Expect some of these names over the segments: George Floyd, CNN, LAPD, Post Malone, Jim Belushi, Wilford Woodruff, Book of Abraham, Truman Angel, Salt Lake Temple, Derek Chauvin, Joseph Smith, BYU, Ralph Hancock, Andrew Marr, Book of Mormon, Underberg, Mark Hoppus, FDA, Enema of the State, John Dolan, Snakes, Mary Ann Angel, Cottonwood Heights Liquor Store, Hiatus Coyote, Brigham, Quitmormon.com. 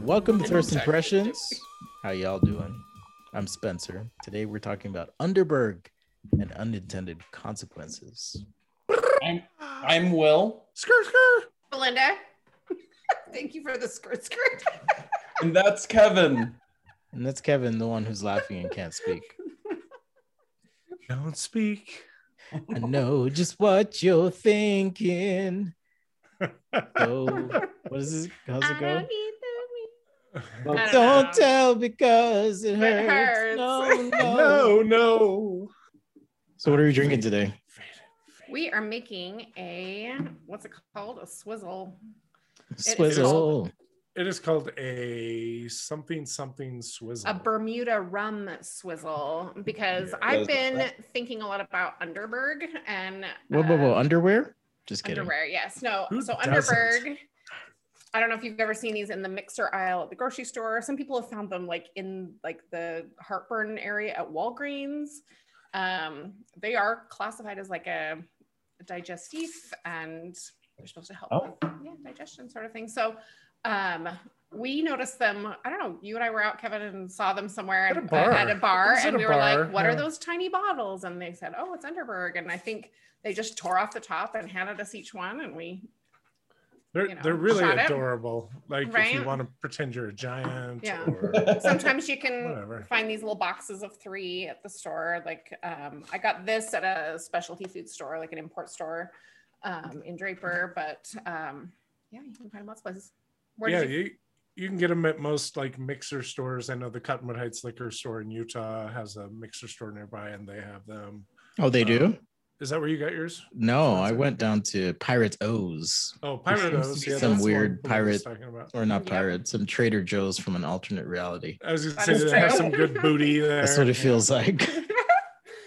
Welcome to First Impressions. How y'all doing? I'm Spencer. Today we're talking about Underberg and unintended consequences. I'm Will. Skirt, skirt. Belinda. Thank you for the skirt, skirt. And that's Kevin. And that's Kevin, the one who's laughing and can't speak. Don't speak. I know just what you're thinking. So, what is this? How's it go? Don't tell because it hurts. No. So what are we drinking today? We are making a, what's it called? A swizzle. Swizzle. It is called a something swizzle. A Bermuda rum swizzle, because I've been thinking a lot about Underberg and... Whoa, underwear? Just kidding. Underwear, yes. No, so Underberg, I don't know if you've ever seen these in the mixer aisle at the grocery store. Some people have found them in the heartburn area at Walgreens. They are classified as like a digestif, and they're supposed to help with digestion sort of thing. So we noticed them, I don't know, you and I were out, Kevin, and saw them somewhere at a bar, and we were like, what are those tiny bottles? And they said, oh, it's Underberg. And I think they just tore off the top and handed us each one, and they're really adorable. Like, right? If you want to pretend you're a giant. Yeah. Or sometimes you can find these little boxes of 3 at the store. Like, I got this at a specialty food store, like an import store in Draper. But you can find them lots of places. You can get them at most like mixer stores. I know the Cottonwood Heights Liquor Store in Utah has a mixer store nearby, and they have them. Oh, they do? Is that where you got yours? No, I went down to Pirate O's. Oh, Pirate O's. Yeah, some weird pirate, or not pirate, some Trader Joe's from an alternate reality. I was going to say, they have some good booty there. That's what it feels like.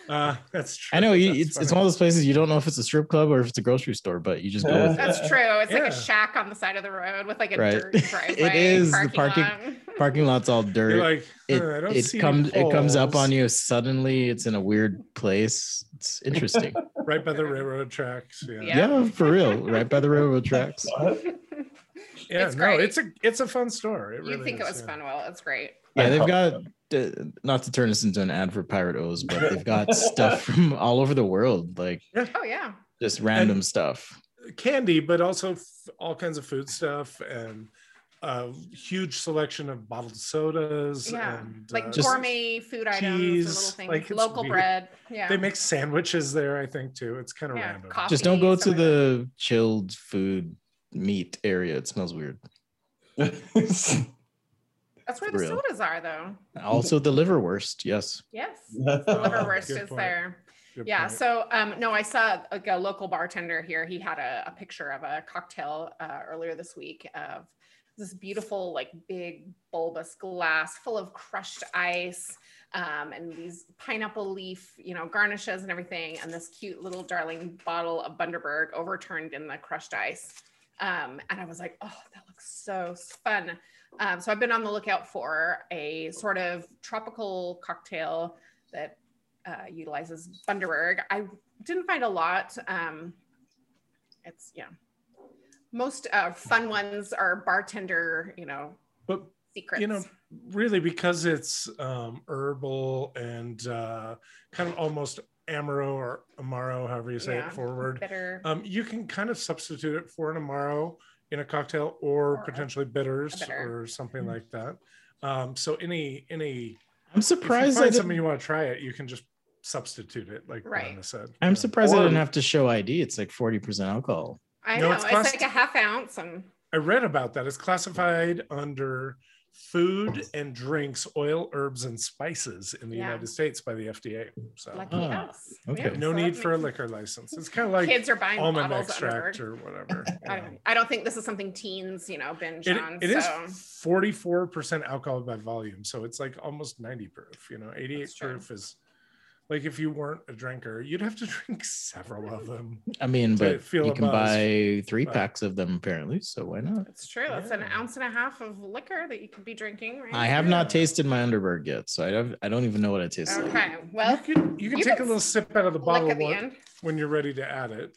That's true. I know it's one of those places you don't know if it's a strip club or if it's a grocery store, but you just go with it. That's true. It's like a shack on the side of the road with like a dirt driveway. It is. Parking lot's all dirt. You're like, it comes up on you suddenly. It's in a weird place. It's interesting. Right by the railroad tracks. Yeah. Yeah, for real. Right by the railroad tracks. Yeah, great. It's a fun store. It really think is, it was fun. Well, it's great. Yeah, they've got, not to turn this into an ad for Pirate O's, but they've got stuff from all over the world. Like, oh yeah, just random stuff. Candy, but also all kinds of food stuff, and a huge selection of bottled sodas, and like gourmet food items, cheese, and little things, like local bread. Yeah, they make sandwiches there, I think, too. It's kind of random. Coffee, just don't go to the chilled food meat area. It smells weird. That's where the sodas are, though. Also the liverwurst, yes. Yes, the liverwurst is point. There. Good point. So, no, I saw like a local bartender here. He had a picture of a cocktail earlier this week of this beautiful, like big bulbous glass full of crushed ice and these pineapple leaf, garnishes and everything. And this cute little darling bottle of Underberg overturned in the crushed ice. And I was like, oh, that looks so fun. So I've been on the lookout for a sort of tropical cocktail that utilizes Underberg. I didn't find a lot. Most fun ones are bartender, but secrets. Really, because it's herbal and kind of almost amaro or amaro, however you say it, forward. Bitter. You can kind of substitute it for an amaro in a cocktail, or potentially bitters or something like that. So any I'm surprised that something you want to try it, you can just substitute it, like Rhonda said. I'm surprised I didn't have to show ID. It's like 40% alcohol. I know, it's like a half ounce. I read about that. It's classified under food and drinks, oil, herbs, and spices in the United States by the FDA. So lucky us. Okay. Yeah, no need for a liquor license. It's kind of like kids are buying almond extract or whatever. I don't think this is something teens, binge on. It is 44% alcohol by volume, so it's like almost 90 proof. 88 proof is like, if you weren't a drinker, you'd have to drink several of them. I mean, but you can buy 3 packs of them, apparently, so why not? It's true. That's an ounce and a half of liquor that you could be drinking, right? I have not tasted my Underberg yet, so I don't even know what it tastes like. Okay, well. You can take a little sip out of the bottle when you're ready to add it.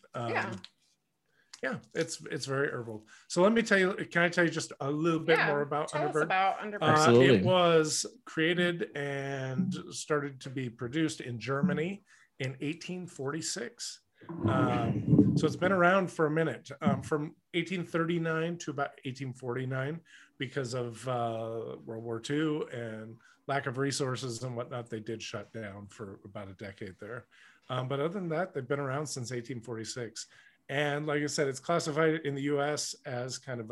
Yeah, it's very herbal. So let me tell you, can I tell you just a little bit more about Underberg? Tell us about Underberg. Absolutely. It was created and started to be produced in Germany in 1846. So it's been around for a minute, from 1839 to about 1849, because of World War II and lack of resources and whatnot. They did shut down for about a decade there. But other than that, they've been around since 1846. And like I said, it's classified in the US as kind of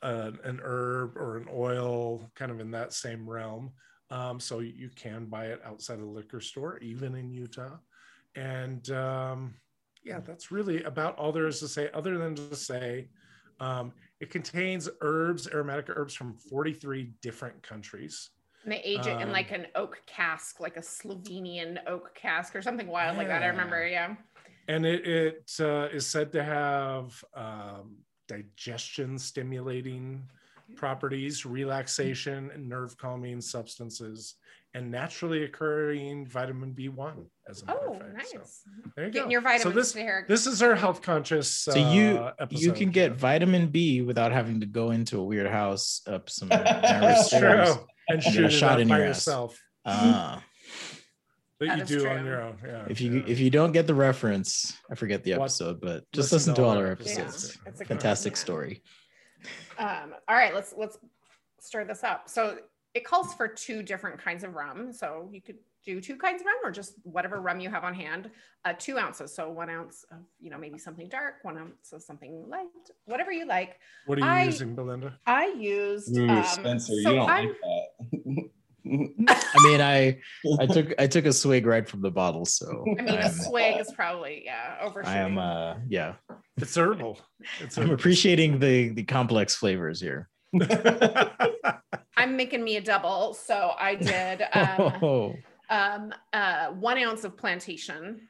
an herb or an oil, kind of in that same realm. So you can buy it outside of the liquor store, even in Utah. And yeah, that's really about all there is to say, other than to say it contains herbs, aromatic herbs from 43 different countries. And they age it in like an oak cask, like a Slovenian oak cask or something wild like that. I remember, And it is said to have digestion stimulating properties, relaxation, and nerve calming substances, and naturally occurring vitamin B1 as a matter of fact. Nice. So, there you go. Getting your vitamins. So this is our health conscious episode. You can get vitamin B without having to go into a weird house up some stairs and shoot a shot in by yourself. That you do on your own. Yeah, if you don't get the reference, I forget the episode, but just listen to all our episodes. Yeah, it's a fantastic story. All right, let's stir this up. So it calls for two different kinds of rum. So you could do two kinds of rum, or just whatever rum you have on hand. 2 ounces. So 1 ounce of, maybe something dark, 1 ounce of something light, whatever you like. What are you using, Belinda? I used Spencer, so you don't like that. I mean, I took a swig right from the bottle. So a swig is probably overshooting. I am it's herbal. I'm appreciating the complex flavors here. I'm making me a double, so I did 1 ounce of plantation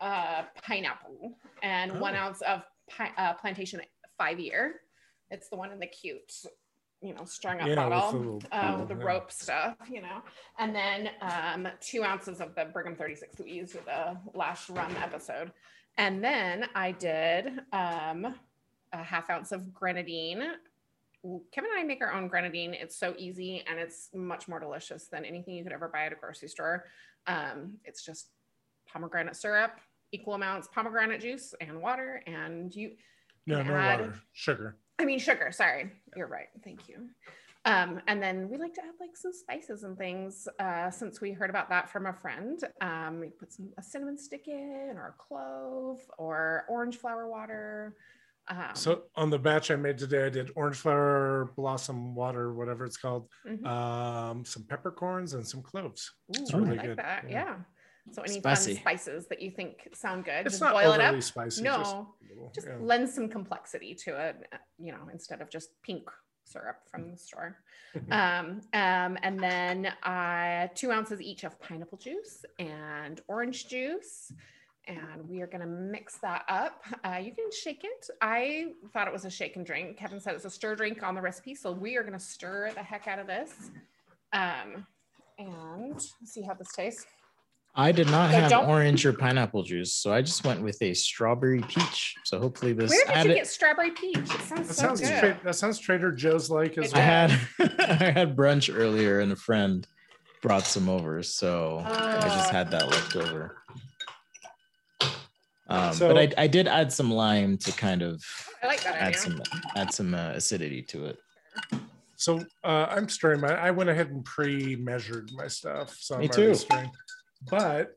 pineapple and 1 ounce of plantation 5-year. It's the one in the cute, strung up bottle, the rope stuff, and then 2 ounces of the Brigham 36 that we used for the last rum episode. And then I did a half ounce of grenadine. Kevin and I make our own grenadine. It's so easy, and it's much more delicious than anything you could ever buy at a grocery store. It's just pomegranate syrup, equal amounts pomegranate juice and water, and sugar. I mean sugar, sorry. You're right, thank you. And then we like to add some spices and things, since we heard about that from a friend. We put a cinnamon stick in, or a clove, or orange flower water. So on the batch I made today, I did orange flower, blossom water, whatever it's called, some peppercorns and some cloves. Ooh, it's really good. That. Yeah. So any fun spices that you think sound good, it's just not boil it up. Spicy, no, just lend some complexity to it, instead of just pink syrup from the store. And then 2 ounces each of pineapple juice and orange juice. And we are going to mix that up. You can shake it. I thought it was a shake and drink. Kevin said it's a stir drink on the recipe. So we are going to stir the heck out of this. And see how this tastes. I did not have orange or pineapple juice. So I just went with a strawberry peach. So hopefully this. Where did you get strawberry peach? It sounds so good. That sounds Trader Joe's like as well. I had brunch earlier and a friend brought some over. So I just had that left over. But I did add some lime to kind of add some acidity to it. So I'm stirring my. I went ahead and pre-measured my stuff. So me too. But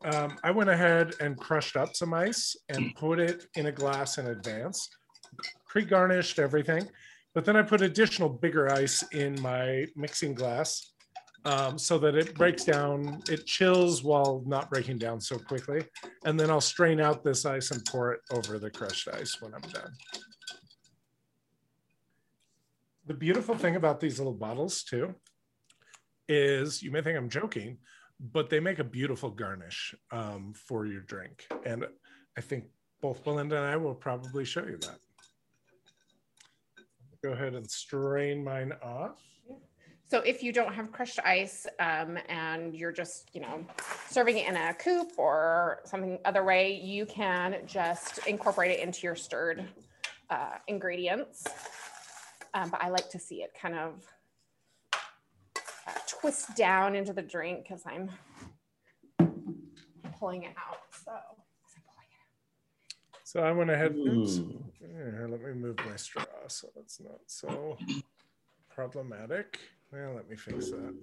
I went ahead and crushed up some ice and put it in a glass in advance, pre-garnished everything. But then I put additional bigger ice in my mixing glass, so that it breaks down, it chills while not breaking down so quickly. And then I'll strain out this ice and pour it over the crushed ice when I'm done. The beautiful thing about these little bottles too is, you may think I'm joking, but they make a beautiful garnish for your drink. And I think both Belinda and I will probably show you that. Go ahead and strain mine off. So if you don't have crushed ice and you're just, you know, serving it in a coupe or something other way, you can just incorporate it into your stirred ingredients. But I like to see it kind of twist down into the drink because I'm pulling it out. So I went ahead and let me move my straw so it's not so problematic. Well, let me fix that.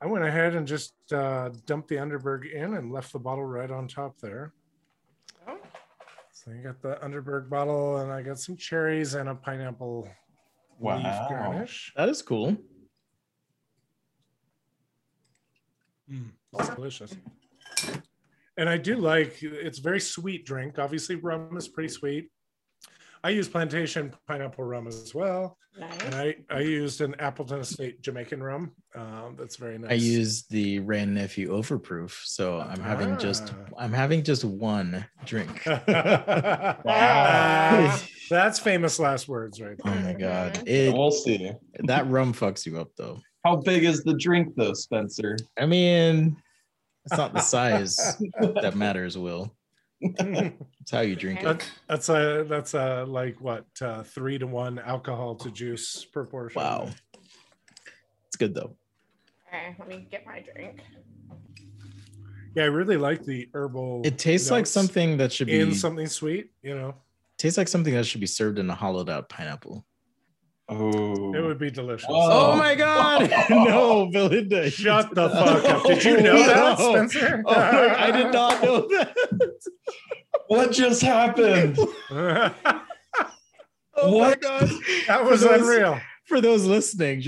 I went ahead and just dumped the Underberg in and left the bottle right on top there. Oh. So you got the Underberg bottle and I got some cherries and a pineapple leaf garnish. That is cool. It's delicious. And I do like, it's a very sweet drink. Obviously rum is pretty sweet. I use Plantation pineapple rum as well. Nice. And I used an Appleton Estate Jamaican rum. That's very nice. I used the Rand Nephew overproof. So I'm having just one drink. Wow. That's famous last words right there. Oh my God. We'll see. That rum fucks you up though. How big is the drink though, Spencer? I mean, it's not the size that matters, Will. It's how you drink it. That's a like what 3-to-1 alcohol to juice proportion. Wow, it's good though. Okay, let me get my drink. Yeah, I really like the herbal. It tastes like something that should be in something sweet. You know, it tastes like something that should be served in a hollowed-out pineapple. Oh, it would be delicious. Oh my God. No, Belinda. Shut the fuck up. Did you know that, Spencer? Oh, I did not know that. What just happened? Oh my God. That was unreal. For those listening,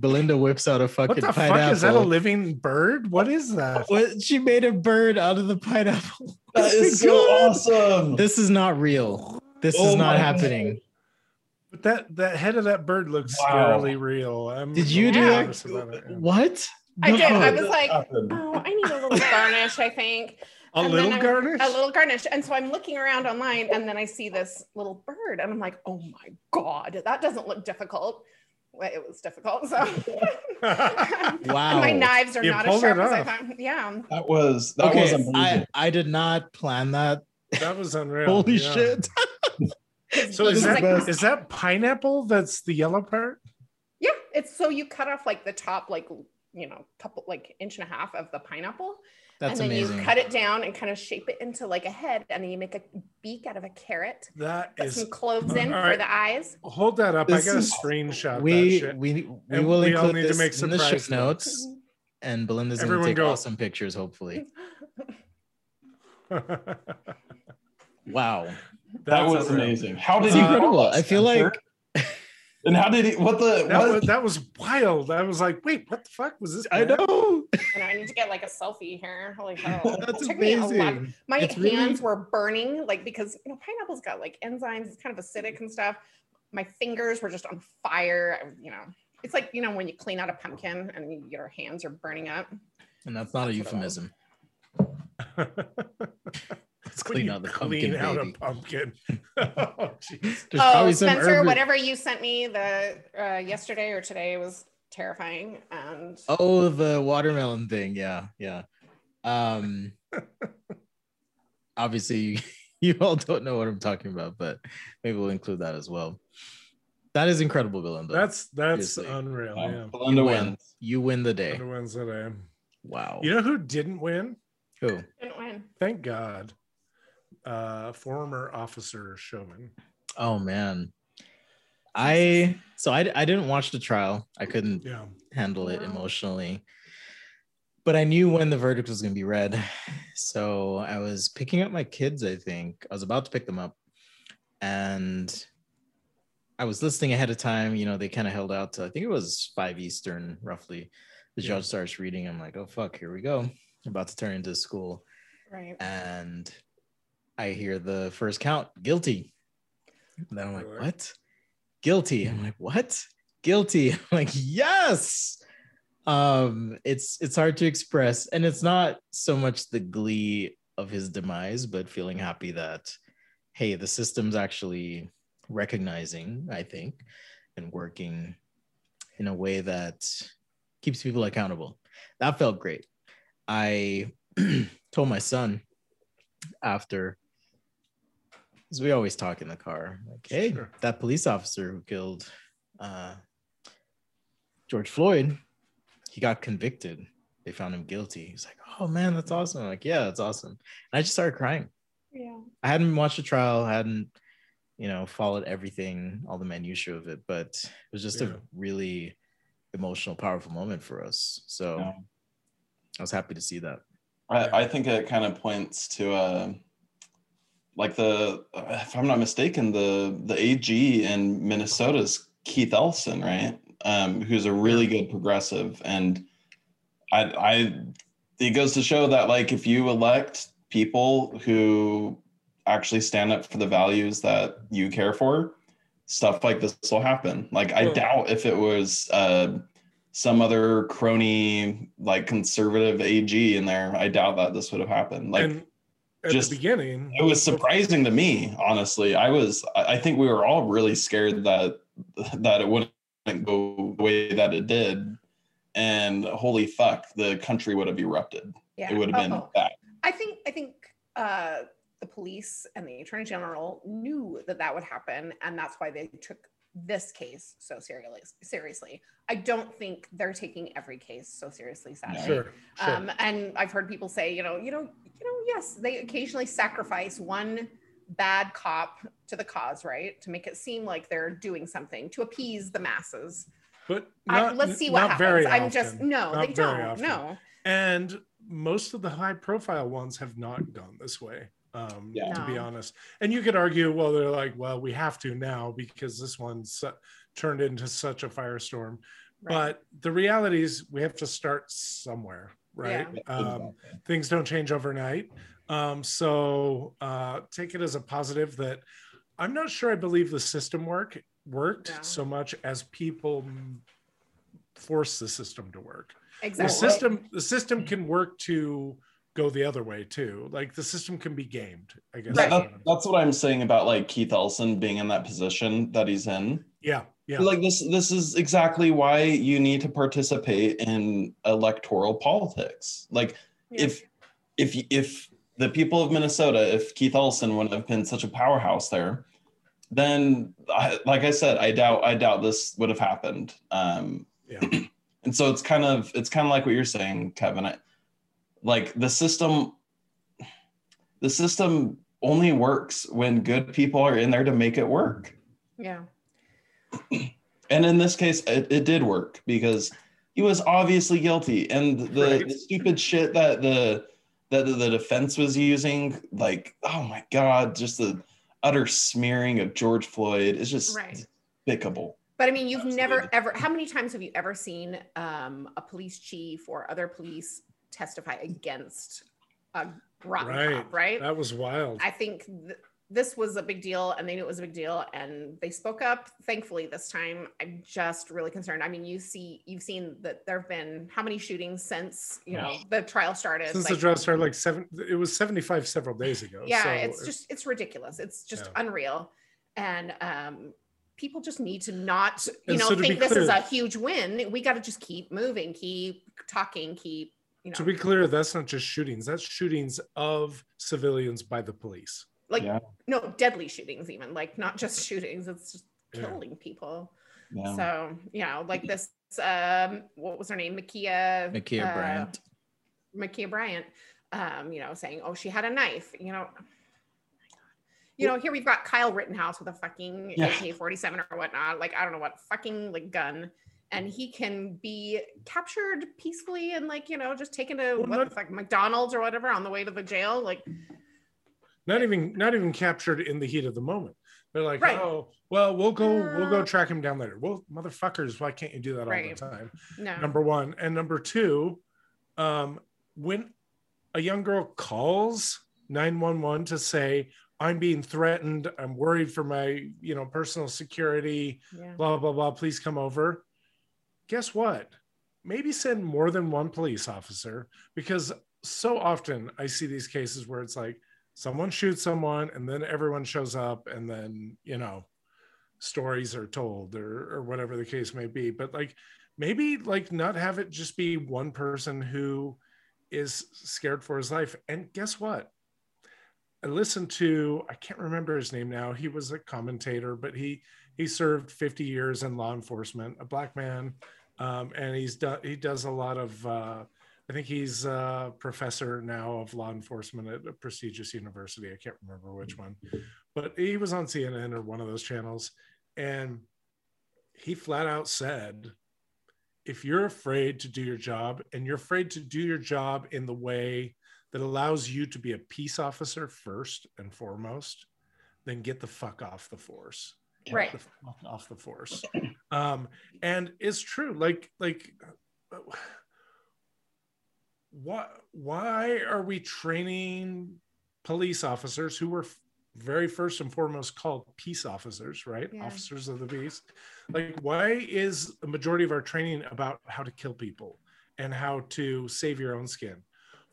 Belinda whips out a fucking pineapple. What the fuck? Is that a living bird? What is that? She made a bird out of the pineapple. That is so awesome. This is not real. This is not happening. God. But that head of that bird looks scarily real. Did you do that? What? No. I did. I was like, I need a little garnish, I think. A little garnish. And so I'm looking around online and then I see this little bird and I'm like, oh my God, that doesn't look difficult. Well, it was difficult. So wow. And my knives are not as sharp as I thought. Yeah. That was amazing. I did not plan that. That was unreal. Holy shit. So is that pineapple? That's the yellow part. Yeah, it's so you cut off like the top, like couple like 1.5 inches of the pineapple, that's and then amazing. You cut it down and kind of shape it into like a head, and then you make a beak out of a carrot. That put is some cloves in for the eyes. Hold that up. I got a screenshot. We all need to make some surprise notes, and Belinda's going to take awesome pictures, hopefully. Wow. That was amazing. How did you incredible? I feel like and how did he that was wild. I was like, wait, what the fuck was this? Man? I know. And I need to get like a selfie here. Holy hell. That's amazing. My hands were burning, like because pineapple's got like enzymes, it's kind of acidic and stuff. My fingers were just on fire. It's like when you clean out a pumpkin and your hands are burning up. And that's not a euphemism. Let's clean out the pumpkin. Oh, Spencer, whatever you sent me yesterday or today was terrifying. And the watermelon thing, yeah. Obviously, you all don't know what I'm talking about, but maybe we'll include that as well. That is incredible, Belinda. That's unreal. Yeah. Belinda wins. You win the day. Belinda wins the day. Wow. You know who didn't win? Who didn't win? Thank God. Former officer Chauvin. Oh man, I didn't watch the trial. I couldn't handle it emotionally, but I knew when the verdict was going to be read. So I was picking up my kids. I think I was about to pick them up, and I was listening ahead of time. They kind of held out to I think it was 5 Eastern roughly. The judge starts reading. I'm like, oh fuck, here we go. I'm about to turn into school, right? And I hear the first count, guilty. And then I'm like, what? Guilty. I'm like, what? Guilty. I'm like, yes. It's hard to express. And it's not so much the glee of his demise, but feeling happy that, hey, the system's actually recognizing, I think, and working in a way that keeps people accountable. That felt great. I told my son after, because we always talk in the car, like, hey, sure, that police officer who killed George Floyd, he got convicted. They found him guilty. He's like, oh man, that's awesome. I'm like, yeah, that's awesome. And I just started crying. Yeah. I hadn't watched the trial. I hadn't, you know, followed everything, all the minutiae of it, but it was just a really emotional, powerful moment for us. So yeah, I was happy to see that. I think it kind of points to like the, if I'm not mistaken, the AG in Minnesota's Keith Ellison, right? Who's a really good progressive. And it goes to show that, like, if you elect people who actually stand up for the values that you care for, stuff like this will happen. Like, I doubt if it was some other crony, like, conservative AG in there, I doubt that this would have happened. Like, and at just the beginning, it was surprising to me, honestly. I think we were all really scared that it wouldn't go the way that it did, and holy fuck, the country would have erupted. Yeah. It would have been bad. I think the police and the attorney general knew that would happen, and that's why they took this case so seriously. I don't think they're taking every case so seriously, sadly. Sure. And I've heard people say, yes, they occasionally sacrifice one bad cop to the cause, right? To make it seem like they're doing something to appease the masses. But let's see what happens. They don't. No. And most of the high profile ones have not gone this way. To be honest. And you could argue, well, they're like, well, we have to now because this one's turned into such a firestorm. Right. But the reality is we have to start somewhere, right? Yeah. Things don't change overnight. So take it as a positive that I'm not sure I believe the system worked so much as people force the system to work. Exactly. The system can work to go the other way too. Like, the system can be gamed, I guess. Yeah, that's what I'm saying about, like, Keith Ellison being in that position that he's in. Yeah, yeah. Like, this is exactly why you need to participate in electoral politics. Like, if the people of Minnesota, if Keith Ellison wouldn't have been such a powerhouse there, then, like I said, I doubt this would have happened. And so it's kind of like what you're saying, Kevin. Like, the system only works when good people are in there to make it work. Yeah. And in this case, it did work because he was obviously guilty, and the stupid shit that the defense was using, like, oh my God, just the utter smearing of George Floyd is just despicable. But I mean, you've never ever, how many times have you ever seen a police chief or other police testify against a rotten cop, right? That was wild. I think this was a big deal, and they knew it was a big deal, and they spoke up. Thankfully, this time, I'm just really concerned. I mean, you've seen that there have been how many shootings since the trial started? Since the trial started, it was 75 several days ago. Yeah, so it's ridiculous. It's just unreal, and people just need to not think this is a huge win. We got to just keep moving, keep talking, keep. To be clear, that's not just shootings. That's shootings of civilians by the police. Deadly shootings even. Like, not just shootings. It's just killing people. Yeah. So, like this, what was her name? Ma'Khia Bryant. Ma'Khia Bryant, saying, oh, she had a knife, here we've got Kyle Rittenhouse with a fucking AK-47 or whatnot. Like, I don't know what fucking, like, gun. And he can be captured peacefully and, like, just taken to McDonald's or whatever on the way to the jail. Like, not even captured in the heat of the moment. They're like, we'll go track him down later. Well, motherfuckers, why can't you do that all the time? No. Number one, and number two, when a young girl calls 911 to say, I'm being threatened, I'm worried for my, personal security, blah blah blah, please come over. Guess what? Maybe send more than one police officer, because so often I see these cases where it's like someone shoots someone and then everyone shows up and then, stories are told, or whatever the case may be. But like, maybe like not have it just be one person who is scared for his life. And guess what? I listened to, I can't remember his name now. He was a commentator, but he served 50 years in law enforcement, a black man. And he does a lot of, I think he's a professor now of law enforcement at a prestigious university. I can't remember which one, but he was on CNN or one of those channels. And he flat out said, if you're afraid to do your job, and you're afraid to do your job in the way that allows you to be a peace officer first and foremost, then get the fuck off the force. Right. Get the fuck off the force. And it's true. Like, why are we training police officers who were very first and foremost called peace officers, right? Yeah. Officers of the peace. Like, why is the majority of our training about how to kill people and how to save your own skin?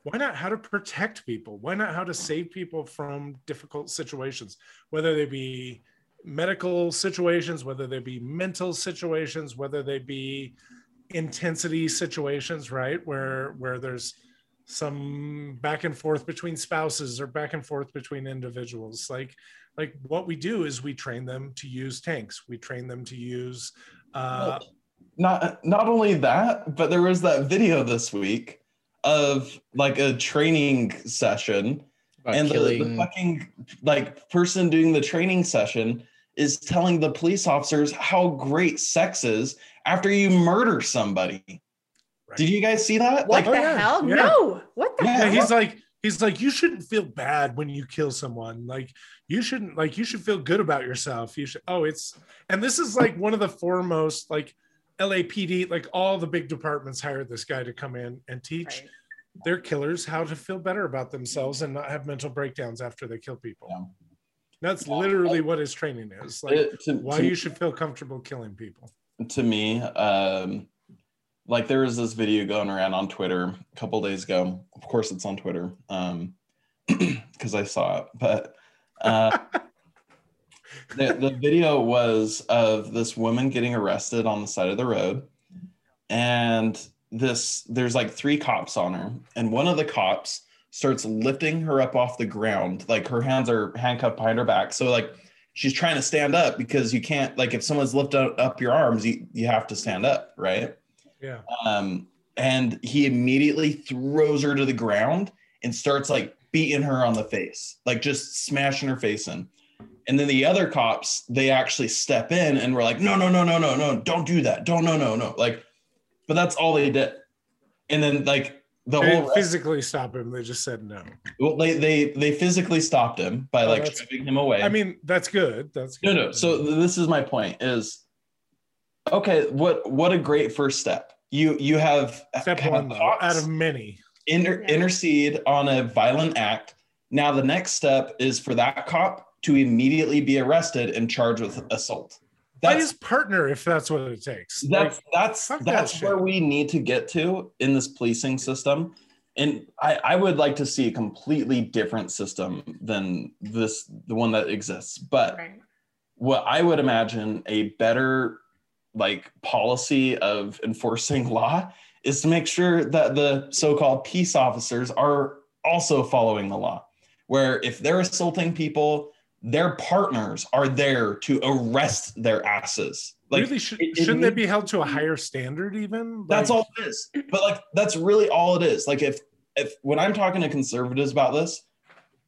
Why not how to protect people? Why not how to save people from difficult situations, whether they be medical situations, whether they be mental situations, whether they be intensity situations, right? Where there's some back and forth between spouses or back and forth between individuals. Like what we do is we train them to use tanks. We train them to use. Not only that, but there was that video this week of like a training session, and the fucking like person doing the training session is telling the police officers how great sex is after you murder somebody. Right. Did you guys see that? What like, the hell? Yeah. No. What the hell? He's like, you shouldn't feel bad when you kill someone. Like, you shouldn't, like, you should feel good about yourself. You should, and this is like one of the foremost, like LAPD, like all the big departments hired this guy to come in and teach right. their killers how to feel better about themselves and not have mental breakdowns after they kill people. Yeah. That's literally what his training is. Like, why you should feel comfortable killing people. To me, like there was this video going around on Twitter a couple days ago. Of course, it's on Twitter because I saw it. But the video was of this woman getting arrested on the side of the road, and there's like three cops on her, and one of the cops starts lifting her up off the ground. Like her hands are handcuffed behind her back. So like she's trying to stand up because you can't, like if someone's lifted up your arms, you have to stand up, right? Yeah. And he immediately throws her to the ground and starts like beating her on the face, like just smashing her face in. And then the other cops, they actually step in and were like, no, don't do that. Don't. Like, but that's all they did. And then like, they didn't physically stop him. They just said no. Well, they physically stopped him by like shoving him away. I mean, that's good. That's good. No. So this is my point: is okay. What a great first step. You have step one out of many. Intercede on a violent act. Now the next step is for that cop to immediately be arrested and charged with assault. By his partner, if that's what it takes. That's where we need to get to in this policing system. And I would like to see a completely different system than the one that exists. But what I would imagine a better like policy of enforcing law is to make sure that the so-called peace officers are also following the law, where if they're assaulting people, their partners are there to arrest their asses. Like, really, shouldn't they be held to a higher standard? Even that's all it is. But like, that's really all it is. Like, if when I'm talking to conservatives about this,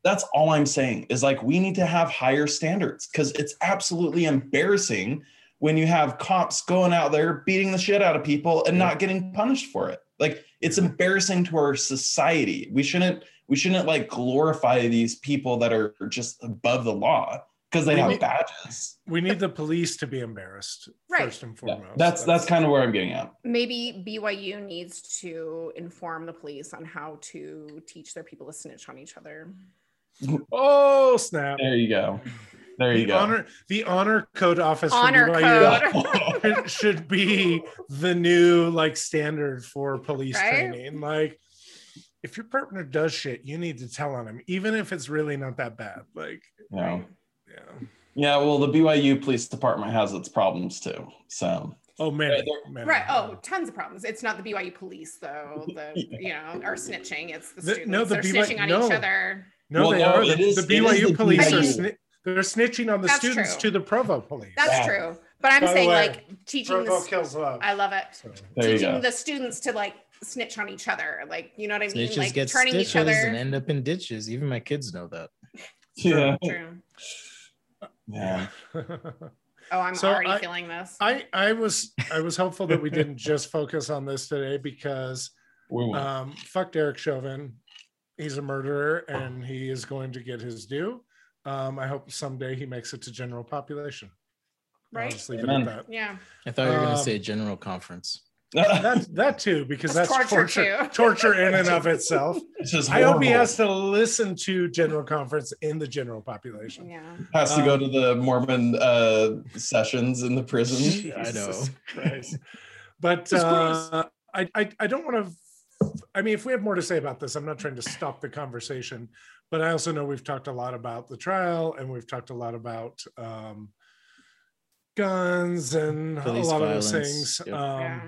that's all I'm saying is like, we need to have higher standards because it's absolutely embarrassing when you have cops going out there beating the shit out of people and not getting punished for it. Like, it's embarrassing to our society. We shouldn't like glorify these people that are just above the law because they have badges. We need the police to be embarrassed first and foremost. Yeah, that's kind of where I'm getting at. Maybe BYU needs to inform the police on how to teach their people to snitch on each other. Oh, snap. There you go. The honor code office for BYU code. Should be the new like standard for police training. Like, if your partner does shit, you need to tell on him, even if it's really not that bad. Like, no. Yeah. Yeah, well, the BYU Police Department has its problems too. So. Oh, man. Right. Oh, tons of problems. It's not the BYU police, though. Are snitching. It's the students. They're snitching on each other. No, they are. The BYU police are snitching on the students to the Provo police. That's true. But I'm saying, like, teaching the students. I love it. Teaching the students to, like, snitch on each other. Like, you know what I mean? Snitches like, get turning each other and end up in ditches. Even my kids know that. Yeah. True. Yeah. Oh, I'm already feeling this. I was hopeful that we didn't just focus on this today because fuck Derek Chauvin. He's a murderer and he is going to get his due. I hope someday he makes it to general population. Right. Amen. At that. Yeah. I thought you were going to say general conference. That too, because that's torture in and of itself. I hope he has to listen to general conference in the general population. Yeah, has to go to the Mormon sessions in the prison. I know. Christ. But I don't want to. I mean, if we have more to say about this, I'm not trying to stop the conversation, but I also know we've talked a lot about the trial and we've talked a lot about guns and police a lot violence. Of those things. Yep. Yeah.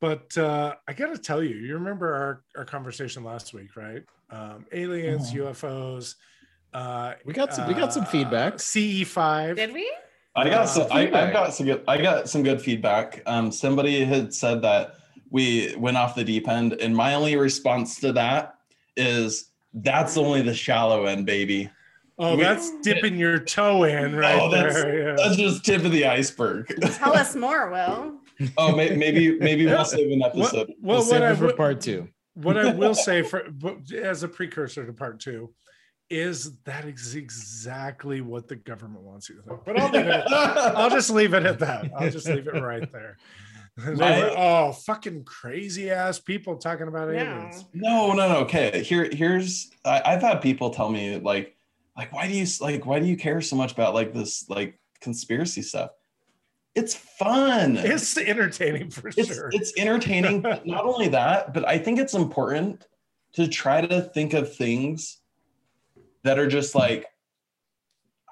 But I gotta tell you, you remember our conversation last week, right? Aliens, UFOs. We got some feedback. CE5. Did we? I got some good feedback. Somebody had said that we went off the deep end, and my only response to that is that's only the shallow end, baby. Oh, that's dipping your toe in right there. That's just tip of the iceberg. Tell us more, Will. Oh, maybe we'll save an episode. We'll save it for part two. What I will say as a precursor to part two is that is exactly what the government wants you to think. But I'll just leave it at that. I'll just leave it right there. Fucking crazy ass people talking about aliens. No. Okay, here's I've had people tell me like why do you care so much about like this like conspiracy stuff? It's fun. It's entertaining for sure. It's entertaining. Not only that, but I think it's important to try to think of things that are just like,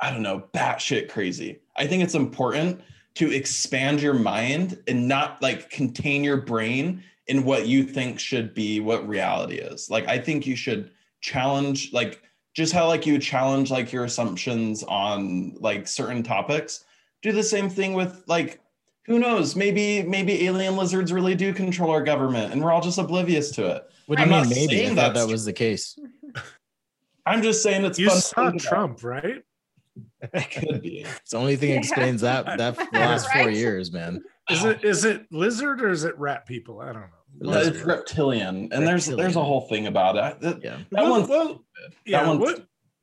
I don't know, batshit crazy. I think it's important to expand your mind and not like contain your brain in what you think should be what reality is. Like, I think you should challenge, like just how like you challenge like your assumptions on like certain topics. Do the same thing with like, who knows? Maybe alien lizards really do control our government, and we're all just oblivious to it. What do you mean? Maybe I thought that was the case. I'm just saying it's. You saw Trump, right? It could be. It's the only thing that explains that for the last 4 years, man. Is it lizard or is it rat people? I don't know. Lizard. It's reptilian, and there's a whole thing about it.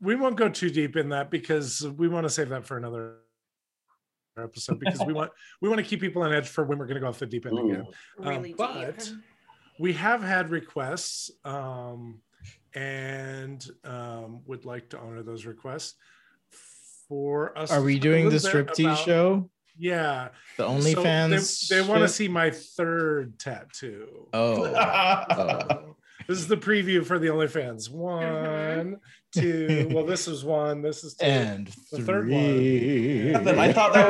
We won't go too deep in that because we want to save that for another episode because we want to keep people on edge for when we're going to go off the deep end again. Really but we have had requests and would like to honor those requests for us. Are we doing the striptease show? Yeah. The OnlyFans. So they want to see my third tattoo. Oh. This is the preview for the OnlyFans. One, two. Well, this is one. This is two. And the third one. I thought that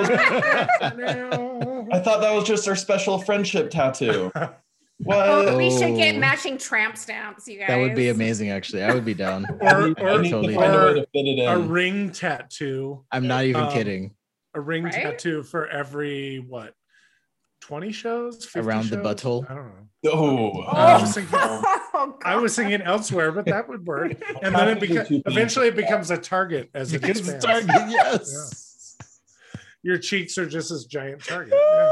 was just our special friendship tattoo. Well, we should get matching tramp stamps, you guys. That would be amazing, actually. I would be down. or a ring tattoo. I'm not even kidding. A ring tattoo for every 20 shows? 50 around shows? The butthole? I don't know. I was thinking elsewhere, but that would work. And then eventually it becomes a target as it gets a target. Yes. Yeah. Your cheeks are just as giant target. Yeah.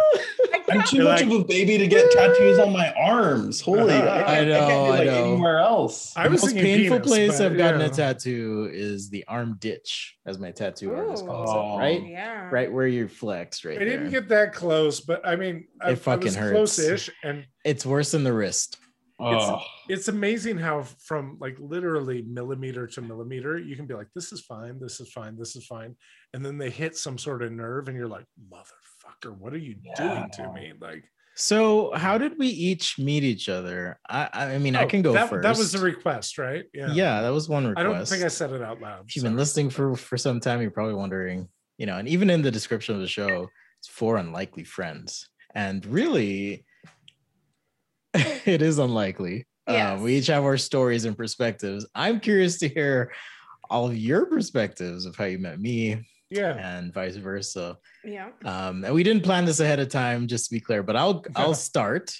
I'm too much of a baby to get tattoos on my arms. Holy, I can't do anywhere else. The most painful place I've gotten a tattoo is the arm ditch, as my tattoo artist calls it. Right, yeah. Right where you flex, right. I didn't get that close, but I mean, it fucking hurts. Close-ish, and it's worse than the wrist. It's amazing how from like literally millimeter to millimeter you can be like, this is fine, this is fine, this is fine, and then they hit some sort of nerve, and you're like, motherfucker, what are you doing to me? Like, so how did we each meet each other? I mean, I can go first. That was the request, right? Yeah, that was one request. I don't think I said it out loud. If you've been listening for some time, you're probably wondering you know, and even in the description of the show, it's four unlikely friends. And really, it is unlikely. Yes. We each have our stories and perspectives. I'm curious to hear all of your perspectives of how you met me. Yeah. And vice versa. Yeah. And we didn't plan this ahead of time, just to be clear, but I'll start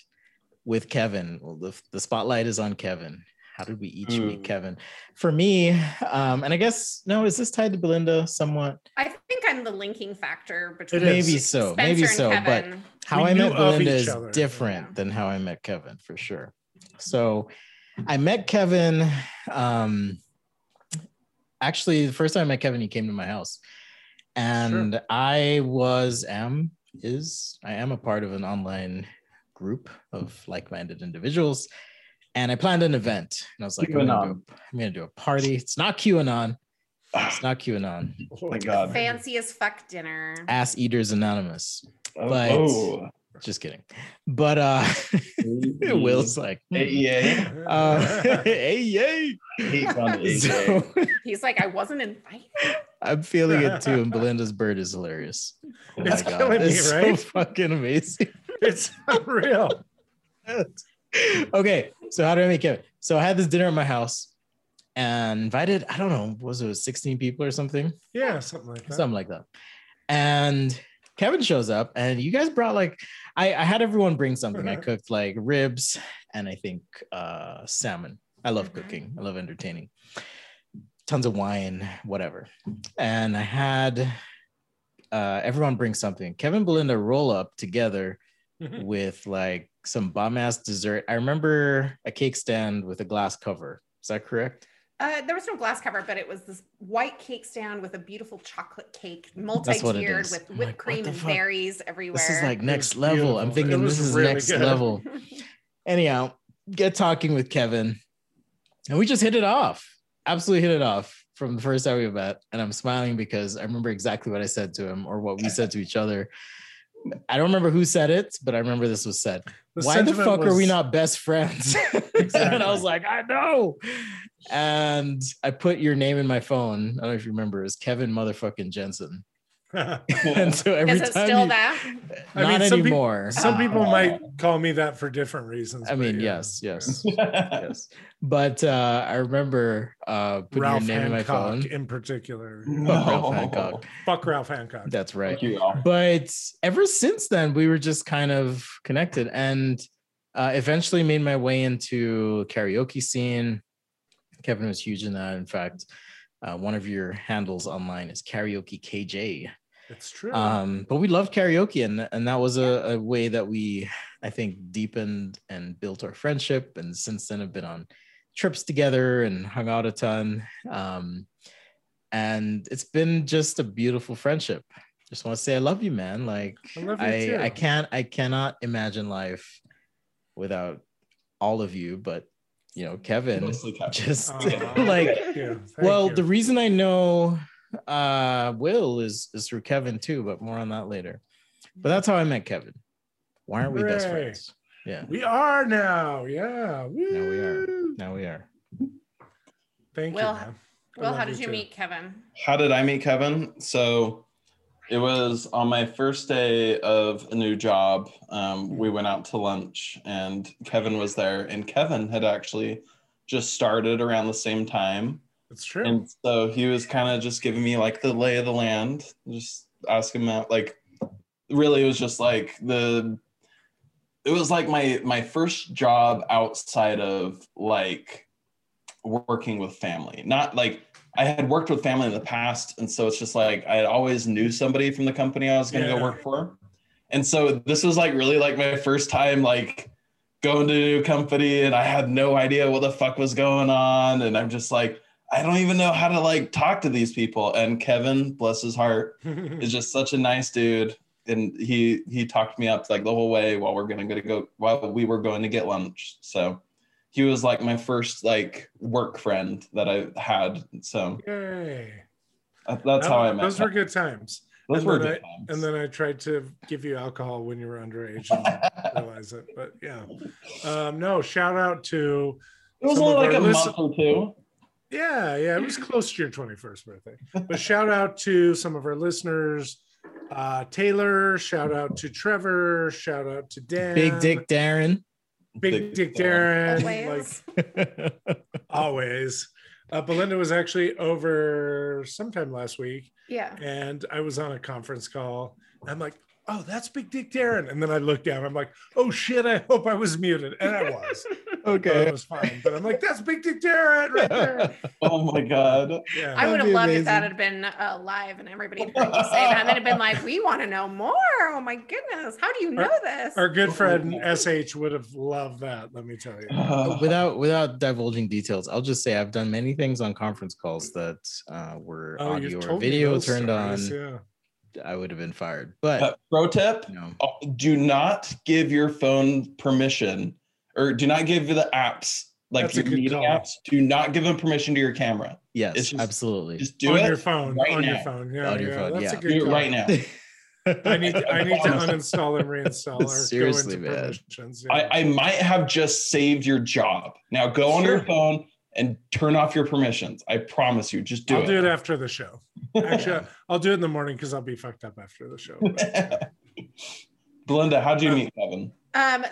with Kevin. Well, the spotlight is on Kevin. How did we each meet Kevin? For me, and I guess, no, is this tied to Belinda somewhat? I think I'm the linking factor between Spencer and Kevin. But how I met Belinda is different than how I met Kevin, for sure. So I met Kevin, actually, the first time I met Kevin, he came to my house. And sure. I am a part of an online group of like-minded individuals. And I planned an event, and I was like, I'm going to do a party. It's not QAnon. It's not QAnon. Oh my God. Fancy as fuck dinner. Ass Eaters Anonymous. Just kidding. But Will's like, hey, yay. He's like, I wasn't invited. I'm feeling it too. And Belinda's bird is hilarious. Oh my God. It's killing me, right? So fucking amazing. It's unreal. Okay, so how did I make it? So I had this dinner at my house and invited, I don't know, was it 16 people or something? Yeah, something like that. And Kevin shows up, and you guys brought like, I had everyone bring something. Mm-hmm. I cooked like ribs and I think salmon. I love cooking. I love entertaining. Tons of wine, whatever. And I had everyone bring something. Kevin and Belinda roll up together with like some bomb ass dessert. I remember a cake stand with a glass cover. Is that correct? There was no glass cover, but it was this white cake stand with a beautiful chocolate cake, multi-tiered with whipped cream and berries everywhere. This is like next level. Beautiful. I'm thinking this is really next level. Anyhow, get talking with Kevin. And we just hit it off. Absolutely hit it off from the first time we met. And I'm smiling because I remember exactly what I said to him, or what we said to each other. I don't remember who said it, but I remember this was said. Why the fuck are we not best friends? Exactly. And I was like, I know. And I put your name in my phone. I don't know if you remember. It was Kevin motherfucking Jensen. And so every time. Is it still that? Not anymore. Some people might call me that for different reasons. I mean, yes. Yes. But I remember putting Ralph your name Hancock in my phone. In particular. No. Ralph Hancock. Fuck Ralph Hancock. That's right. You, but ever since then, we were just kind of connected, and eventually made my way into karaoke scene. Kevin was huge in that. In fact, one of your handles online is Karaoke KJ. That's true. But we love karaoke, and that was a way that we, I think, deepened and built our friendship. And since then, have been on trips together and hung out a ton. And it's been just a beautiful friendship. Just want to say I love you, man. Like I love you too. I cannot imagine life without all of you, but you know, Kevin just like, Thank you. The reason I know Will is through Kevin too, but more on that later. But that's how I met Kevin. Why aren't we best friends? Yeah, we are now. Yeah, woo. Now we are. Thank you, man. Will, how did you meet Kevin? How did I meet Kevin? So it was on my first day of a new job. We went out to lunch and Kevin was there, and Kevin had actually just started around the same time. That's true. And so he was kind of just giving me like the lay of the land, just asking about like, really it was just like it was like my first job outside of like working with family, not like, I had worked with family in the past, and so it's just like I always knew somebody from the company I was going to go work for, and so this was like really like my first time like going to a new company, and I had no idea what the fuck was going on, and I'm just like I don't even know how to like talk to these people. And Kevin, bless his heart, is just such a nice dude, and he talked me up like the whole way while we were going to get lunch. So he was like my first like work friend that I had. So that's how I met. Those were good times. Those were good times. And then I tried to give you alcohol when you were underage and realize it. But yeah. No, shout out to. It was only like a month or two. Yeah, it was close to your 21st birthday. But shout out to some of our listeners. Taylor, shout out to Trevor, shout out to Dan. Big Dick Darren. Big Dick Darren. Like, always. Belinda was actually over sometime last week. Yeah. And I was on a conference call. I'm like, oh, that's Big Dick Darren. And then I looked down. I'm like, oh, shit, I hope I was muted. And I was. Okay. It was fine. But I'm like, that's Big Dick Darren right there. Oh, my God. Yeah. I would have loved if that had been live and everybody had heard you say that. And they'd have been like, we want to know more. Oh, my goodness. How do you know this? Our good friend SH would have loved that, let me tell you. Without divulging details, I'll just say I've done many things on conference calls that were audio or video turned on. Yeah. I would have been fired. But pro tip, do not give your phone permission, or do not give the apps, like your meeting apps, do not give them permission to your camera. Yes, it's just, absolutely. Just do it on your phone. On your phone. Yeah, on your phone. Yeah. Do it right now. I need to uninstall and reinstall. Or seriously, man. Yeah. I might have just saved your job. Now go on your phone and turn off your permissions. I promise you, just do it. I'll do it after the show. Actually, I'll do it in the morning because I'll be fucked up after the show. But, Belinda, how'd you meet Kevin?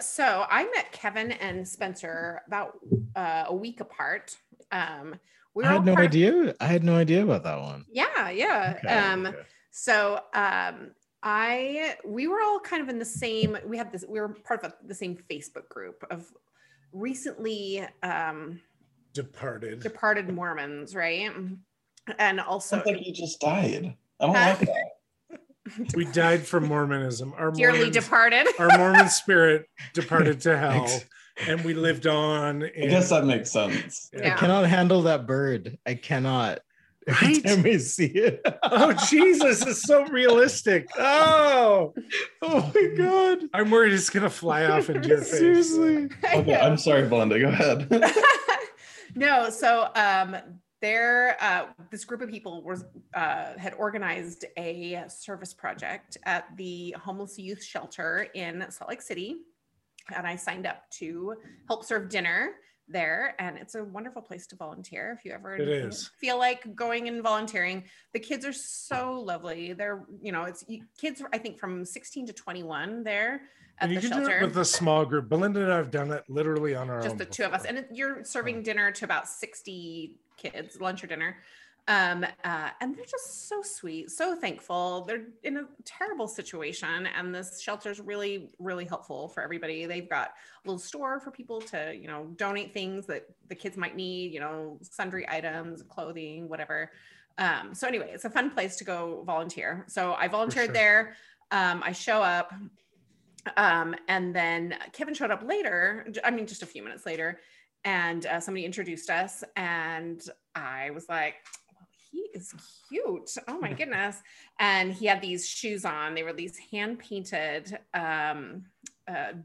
So I met Kevin and Spencer about a week apart. I had no idea. I had no idea about that one. Yeah. Okay, okay. So we were all kind of in the same. We were part of the same Facebook group of recently. Departed Mormons, right? And also, I think you just died. I don't like that. We died from Mormonism. Our Mormon spirit departed to hell, and we lived on. I guess that makes sense. Yeah. I cannot handle that bird. I cannot. Right? Let me see it. Oh, Jesus, it's so realistic. Oh my God. I'm worried it's gonna fly off into your face. Seriously. Okay, I'm sorry, Belinda. Go ahead. No, so this group of people had organized a service project at the homeless youth shelter in Salt Lake City, and I signed up to help serve dinner there, and it's a wonderful place to volunteer if you ever feel like going and volunteering. The kids are so lovely. They're, it's kids, I think, from 16 to 21 there. And you can do it with a small group. Belinda and I have done it literally on our own. Just the two of us. And you're serving dinner to about 60 kids, lunch or dinner. And they're just so sweet, so thankful. They're in a terrible situation. And this shelter is really, really helpful for everybody. They've got a little store for people to, donate things that the kids might need, sundry items, clothing, whatever. So anyway, it's a fun place to go volunteer. So I volunteered there. I show up. And then Kevin showed up later, just a few minutes later, and somebody introduced us, and I was like, well, he is cute. Oh my goodness. And he had these shoes on. They were these hand-painted the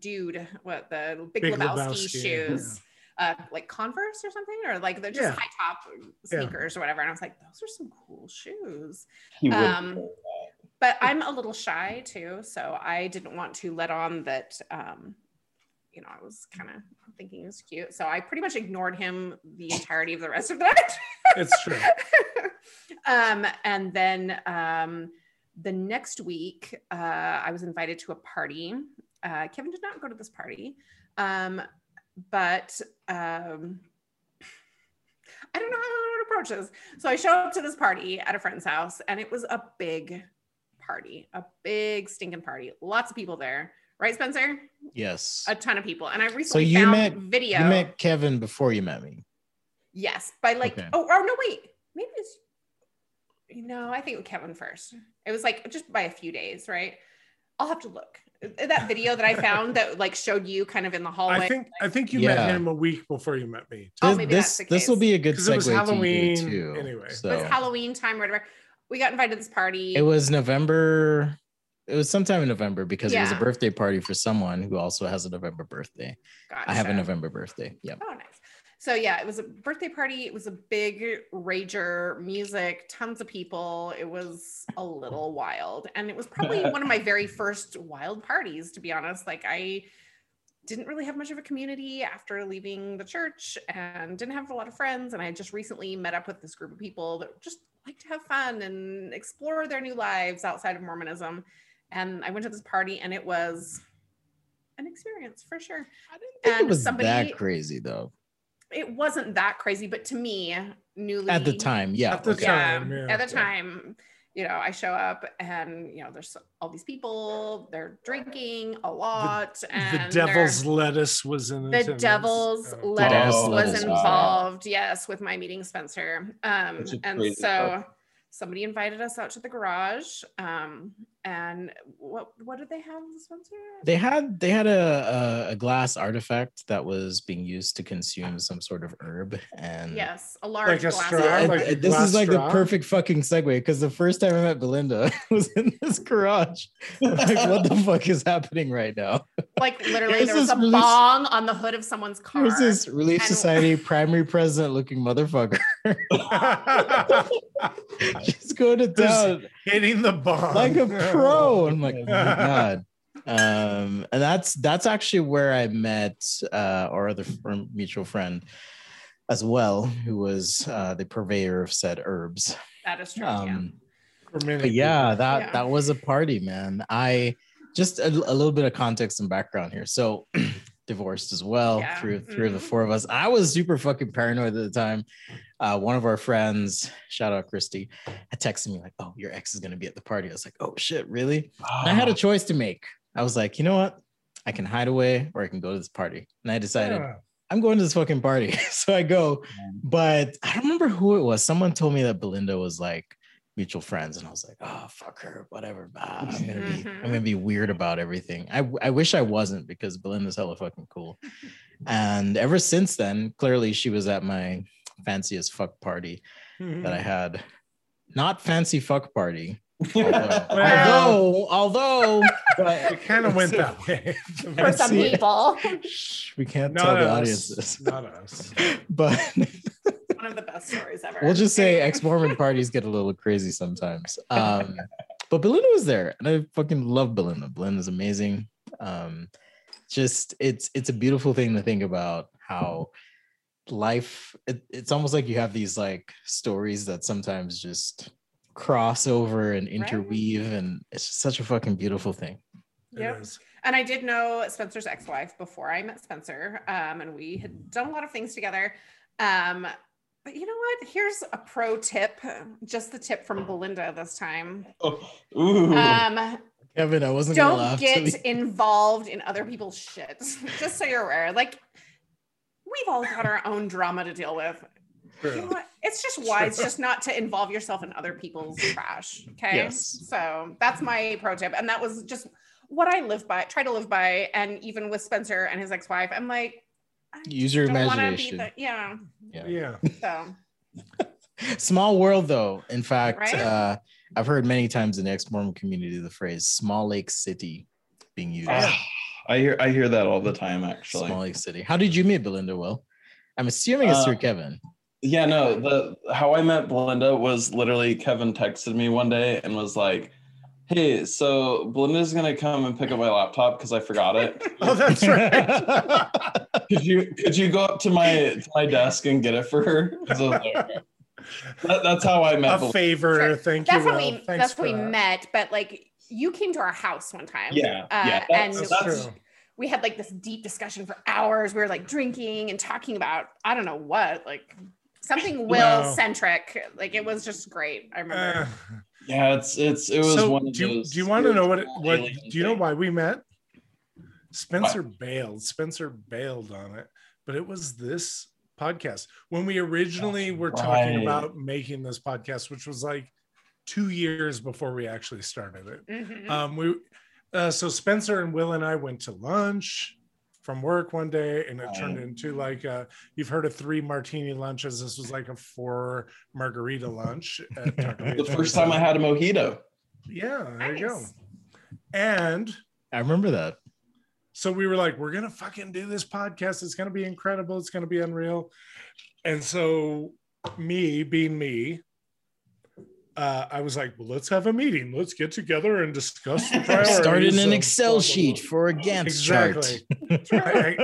Big Lebowski shoes. Yeah. Like Converse or something, or like they're just high top sneakers or whatever. And I was like, those are some cool shoes. But I'm a little shy too. So I didn't want to let on that, I was kind of thinking it was cute. So I pretty much ignored him the entirety of the rest of the night. It's true. And then the next week, I was invited to a party. Kevin did not go to this party. But I don't know how I would approach this. So I showed up to this party at a friend's house, and it was a big party, a big stinking party. Lots of people there. Right, Spencer? Yes. A ton of people. And I recently You met Kevin before you met me. Yes. By no, wait. Maybe it's, I think it was Kevin first. It was like just by a few days, right? I'll have to look. That video that I found that showed you kind of in the hallway. I think you met him a week before you met me. Oh, maybe that's the case. This will be a good segue. It was Halloween to you too, anyway. So. It was Halloween time or whatever. We got invited to this party. It was November. It was sometime in November because it was a birthday party for someone who also has a November birthday. Gotcha. I have a November birthday. Yeah. Oh, nice. So yeah, it was a birthday party. It was a big rager, music, tons of people. It was a little wild. And it was probably one of my very first wild parties, to be honest. Like I didn't really have much of a community after leaving the church and didn't have a lot of friends. And I had just recently met up with this group of people that just like to have fun and explore their new lives outside of Mormonism. And I went to this party and it was an experience for sure. I didn't think it was that crazy though. It wasn't that crazy, but to me, newly at the time, yeah. At the time, you know, I show up and, you know, there's all these people, they're drinking a lot. And the devil's lettuce was in the devil's lettuce was involved. Yes. With my meeting Spencer. And so somebody invited us out to the garage. And what did they have, Spencer? They had a glass artifact that was being used to consume some sort of herb, and yes, a large like a glass. This is like the perfect fucking segue, because the first time I met Belinda was in this garage. I'm like, what the fuck is happening right now? Like literally, there was a bong on the hood of someone's car. There's this Relief Society primary president looking motherfucker. Just going to town, hitting the bong like a pro. I'm like, oh my God. And that's actually where I met our other mutual friend as well, who was the purveyor of said herbs. That is true. That was a party, man. I just a little bit of context and background here. So divorced as well, yeah. Three of the four of us. I was super fucking paranoid at the time. One of our friends, shout out Christy, had texted me like, oh, your ex is going to be at the party. I was like, oh shit, really? Oh. I had a choice to make. I was like, you know what? I can hide away or I can go to this party. And I decided I'm going to this fucking party. So I go, but I don't remember who it was. Someone told me that Belinda was like mutual friends. And I was like, oh, fuck her, whatever. Bah, I'm going to be weird about everything. I wish I wasn't, because Belinda's hella fucking cool. And ever since then, clearly she was at my fancy as fuck party that I had. Not fancy fuck party. Although but it kind of went that way. For some people. We can't tell the audience this. Not us. But one of the best stories ever. We'll just say ex-Mormon parties get a little crazy sometimes. But Belinda was there, and I fucking love Belinda. Belinda's amazing. Just it's a beautiful thing to think about how life. It's almost like you have these like stories that sometimes just cross over and interweave, right? And it's just such a fucking beautiful thing. Yep. And I did know Spencer's ex-wife before I met Spencer, and we had done a lot of things together. But you know what? Here's a pro tip. Just the tip from Belinda this time. Kevin, I wasn't gonna laugh. Don't get involved in other people's shit. Just so you're aware. Like, we've all got our own drama to deal with. You know what? It's just wise just not to involve yourself in other people's trash. Okay. Yes. So that's my pro tip. And that was just what I try to live by. And even with Spencer and his ex-wife, I'm like, use your imagination. So small world though. In fact, right? I've heard many times in the ex-Mormon community the phrase small lake city being used. I hear that all the time, actually. Small lake city. How did you meet Belinda? Well, I'm assuming it's through Kevin. Yeah, no, how I met Belinda was literally Kevin texted me one day and was like, hey, so Belinda's gonna come and pick up my laptop because I forgot it. Oh, that's right. Could you go up to my desk and get it for her? That's how I met. Favor, sure. Thank that's you. That's how we met. But like, you came to our house one time. Yeah, that's true. We had like this deep discussion for hours. We were like drinking and talking about I don't know what, like something Will-centric. Like it was just great. I remember. Yeah, it was so one of those. Do you want to know what do you know why we met? Spencer bailed on it, but it was this podcast. When we originally were talking about making this podcast, which was like 2 years before we actually started it. Mm-hmm. So Spencer and Will and I went to lunch from work one day, and it turned into like you've heard of 3 martini lunches. This was like a 4 margarita lunch. At the first time I had a mojito. Yeah, there you go. And I remember that. So we were like, we're gonna fucking do this podcast. It's gonna be incredible. It's gonna be unreal. And so me being me, I was like, well, let's have a meeting. Let's get together and discuss the priorities. Started an Excel sheet for a Gantt chart. That's right.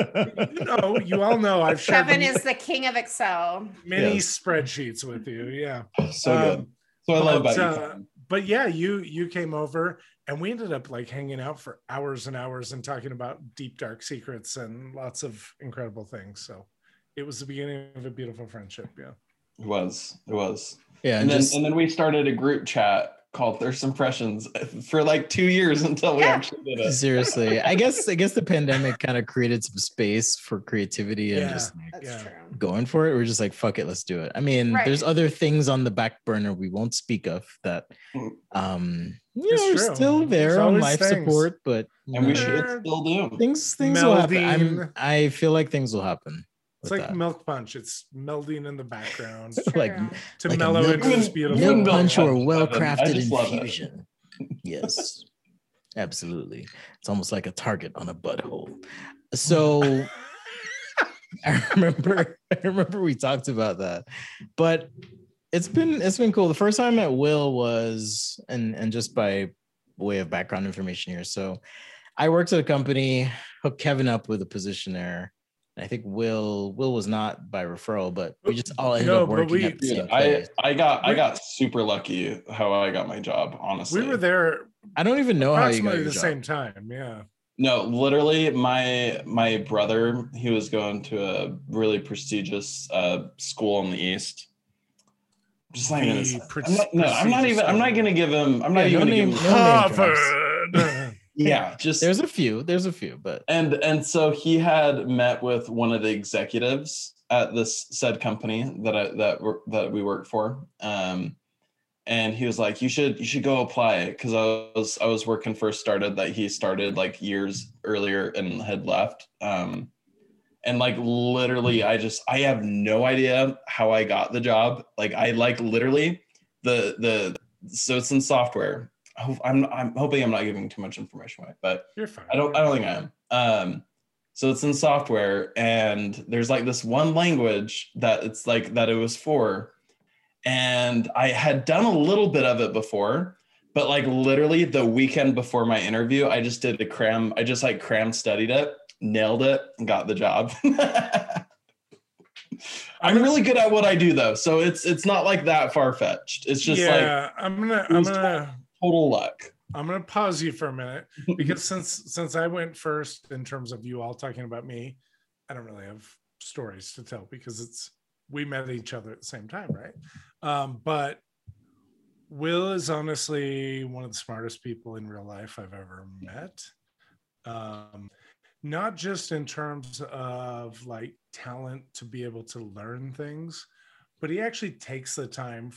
You all know I've shared. Kevin is the king of Excel. Many spreadsheets with you. Yeah. So good. So I love about you. But yeah, you came over and we ended up like hanging out for hours and hours and talking about deep, dark secrets and lots of incredible things. So it was the beginning of a beautiful friendship. Yeah. It was. Yeah. And then we started a group chat called Thirst Impressions for like 2 years until we actually did it. Seriously. I guess the pandemic kind of created some space for creativity and just like going for it. We're just like, fuck it, let's do it. I mean, there's other things on the back burner we won't speak of that are still there on life support, but we should still do. Things will happen. I feel like things will happen. It's like that. Milk punch. It's melding in the background. like mellow into this beautiful milk punch or well-crafted infusion. Yes, absolutely. It's almost like a target on a butthole. So I remember we talked about that, but it's been cool. The first time I met Will was, and just by way of background information here. So I worked at a company, hooked Kevin up with a position there. I think Will was not by referral, but we just all ended up working at the same place. I got super lucky how I got my job, honestly. We were there. I don't even know how you got your job. Approximately the same time, yeah. No, literally my brother, he was going to a really prestigious school in the East. Just like I'm not even going to give him Harvard. Yeah, just there's a few, but and so he had met with one of the executives at this said company that we worked for, and he was like, you should go apply, because I was working first started that he started like years earlier and had left, and like literally I have no idea how I got the job. Like I like literally the so it's in software. I'm hoping I'm not giving too much information away, but you're fine. I don't think I am. So it's in software, and there's like this one language that it was for, and I had done a little bit of it before, but like literally the weekend before my interview, I just did a cram. I just like cram studied it, nailed it, and got the job. I'm really good at what I do though, so it's not like that far fetched. It's just I'm gonna total luck. I'm going to pause you for a minute, because since I went first in terms of you all talking about me, I don't really have stories to tell, because we met each other at the same time, right? But Will is honestly one of the smartest people in real life I've ever met. Not just in terms of like talent to be able to learn things, but he actually takes the time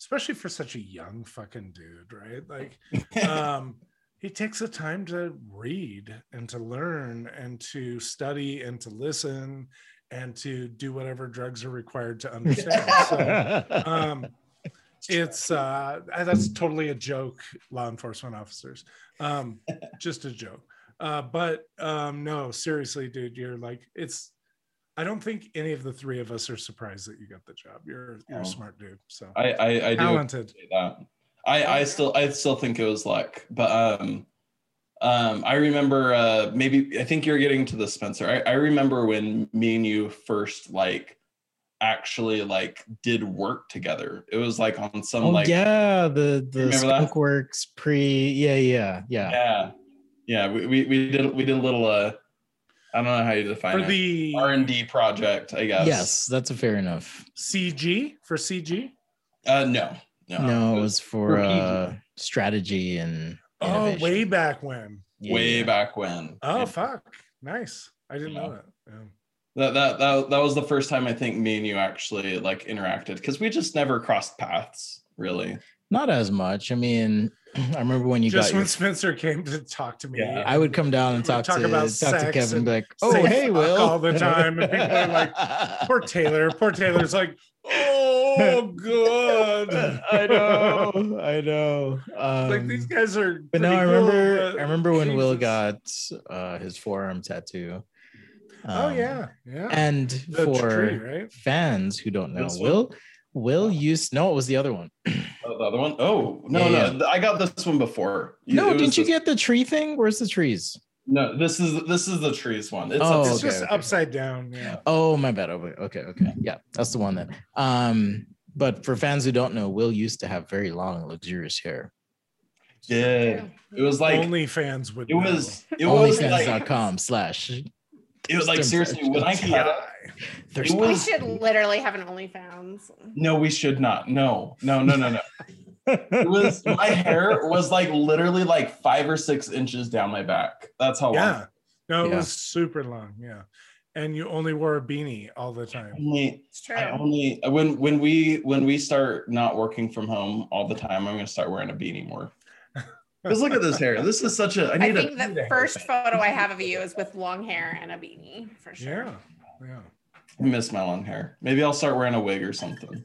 especially for such a young fucking dude, right? Like, he takes the time to read and to learn and to study and to listen and to do whatever drugs are required to understand. So, it's that's totally a joke, law enforcement officers. Just a joke. But no, seriously, dude, you're like, it's. I don't think any of the three of us are surprised that you got the job. You're a smart dude. So I talented. Do that. I still think it was luck, but I remember maybe I think you're getting to this, Spencer. I remember when me and you first like actually like did work together. It was like on some the Skunk Works We did a little I don't know how you define it. For the R&D project, I guess. Yes, that's fair enough. CG? For CG? No. It was for strategy and innovation. Way back when. Yeah. Way back when. Oh, fuck. Nice. I didn't know that. Yeah. That was the first time I think me and you actually like interacted, because we just never crossed paths, really. Not as much. I mean, I remember when you just got when Spencer came to talk to me. Yeah. I would come down and talk to Kevin and be like, "Oh, hey, Will," all the time, and people are like, "Poor Taylor." Poor Taylor's like, "Oh, good." I know. Like these guys are. But no, I remember when Will got his forearm tattoo. And for fans who don't know, Will Will you? No, it was the other one. Oh, the other one? Oh, no, yeah, no. I got this one before. No, didn't you get the tree thing? Where's the trees? No, this is the trees one. It's, oh, it's just upside down. Yeah. Oh, my bad. Okay. Yeah, that's the one then. But for fans who don't know, Will used to have very long, luxurious hair. Yeah, it was like OnlyFans would. It was OnlyFans.com/. It was like, seriously, when I cut out, we should literally have an OnlyFans. No, we should not. No. It was, my hair was like literally like 5 or 6 inches down my back. That's how long. No, it was super long. Yeah. And you only wore a beanie all the time. It's true. When we start not working from home all the time, I'm going to start wearing a beanie more. Because look at this hair. This is such a. I think the first photo I have of you is with long hair and a beanie, for sure. Yeah. I miss my long hair. Maybe I'll start wearing a wig or something.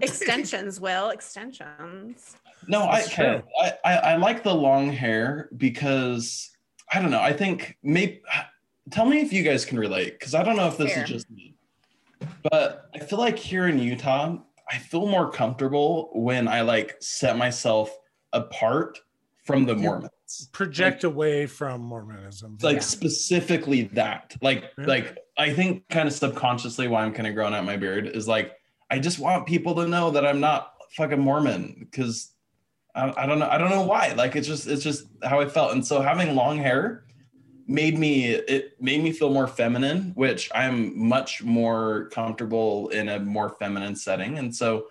Extensions, Will. Extensions. No, I like the long hair because I don't know. I think maybe. Tell me if you guys can relate, because I don't know if this is just me. But I feel like here in Utah, I feel more comfortable when I like set myself apart from the Mormons, project like, away from Mormonism, like specifically that, like, like I think kind of subconsciously why I'm kind of growing out my beard is like I just want people to know that I'm not fucking Mormon, because I don't know why, like it's just how I felt. And so having long hair made me feel more feminine, which I'm much more comfortable in a more feminine setting. And so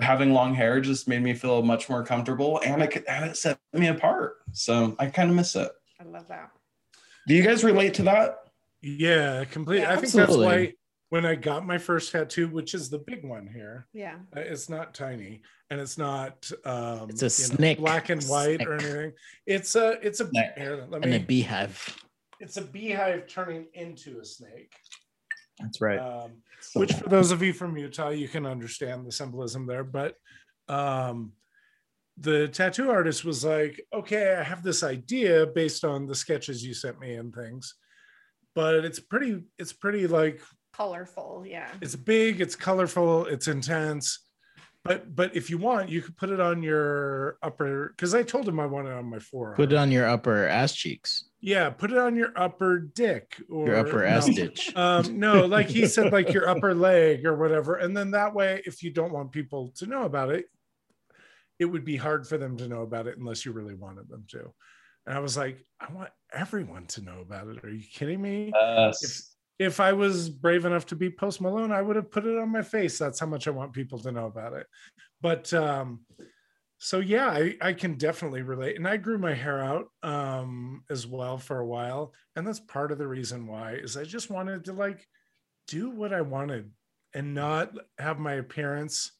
having long hair just made me feel much more comfortable, and it set me apart. So I kind of miss it. I love that. Do you guys relate to that? Yeah, completely. Yeah, I think that's why when I got my first tattoo, which is the big one here, it's not tiny and it's not it's a snake, black and white or anything. It's a here, a beehive. It's a beehive turning into a snake. That's right. Which for those of you from Utah, you can understand the symbolism there. But the tattoo artist was like, okay, I have this idea based on the sketches you sent me and things, but it's pretty like colorful. Yeah. It's big, it's colorful, it's intense. But if you want, you could put it on your upper, because I told him I wanted it on my forearm. Put it on your upper ass cheeks. Yeah, put it on your upper dick or your upper ass ditch. No, like he said, like your upper leg or whatever. And then that way, if you don't want people to know about it, it would be hard for them to know about it unless you really wanted them to. And I was like, I want everyone to know about it. Are you kidding me? If I was brave enough to be Post Malone, I would have put it on my face. That's how much I want people to know about it. But so yeah, I can definitely relate. And I grew my hair out as well for a while. And that's part of the reason why is I just wanted to like do what I wanted and not have my appearance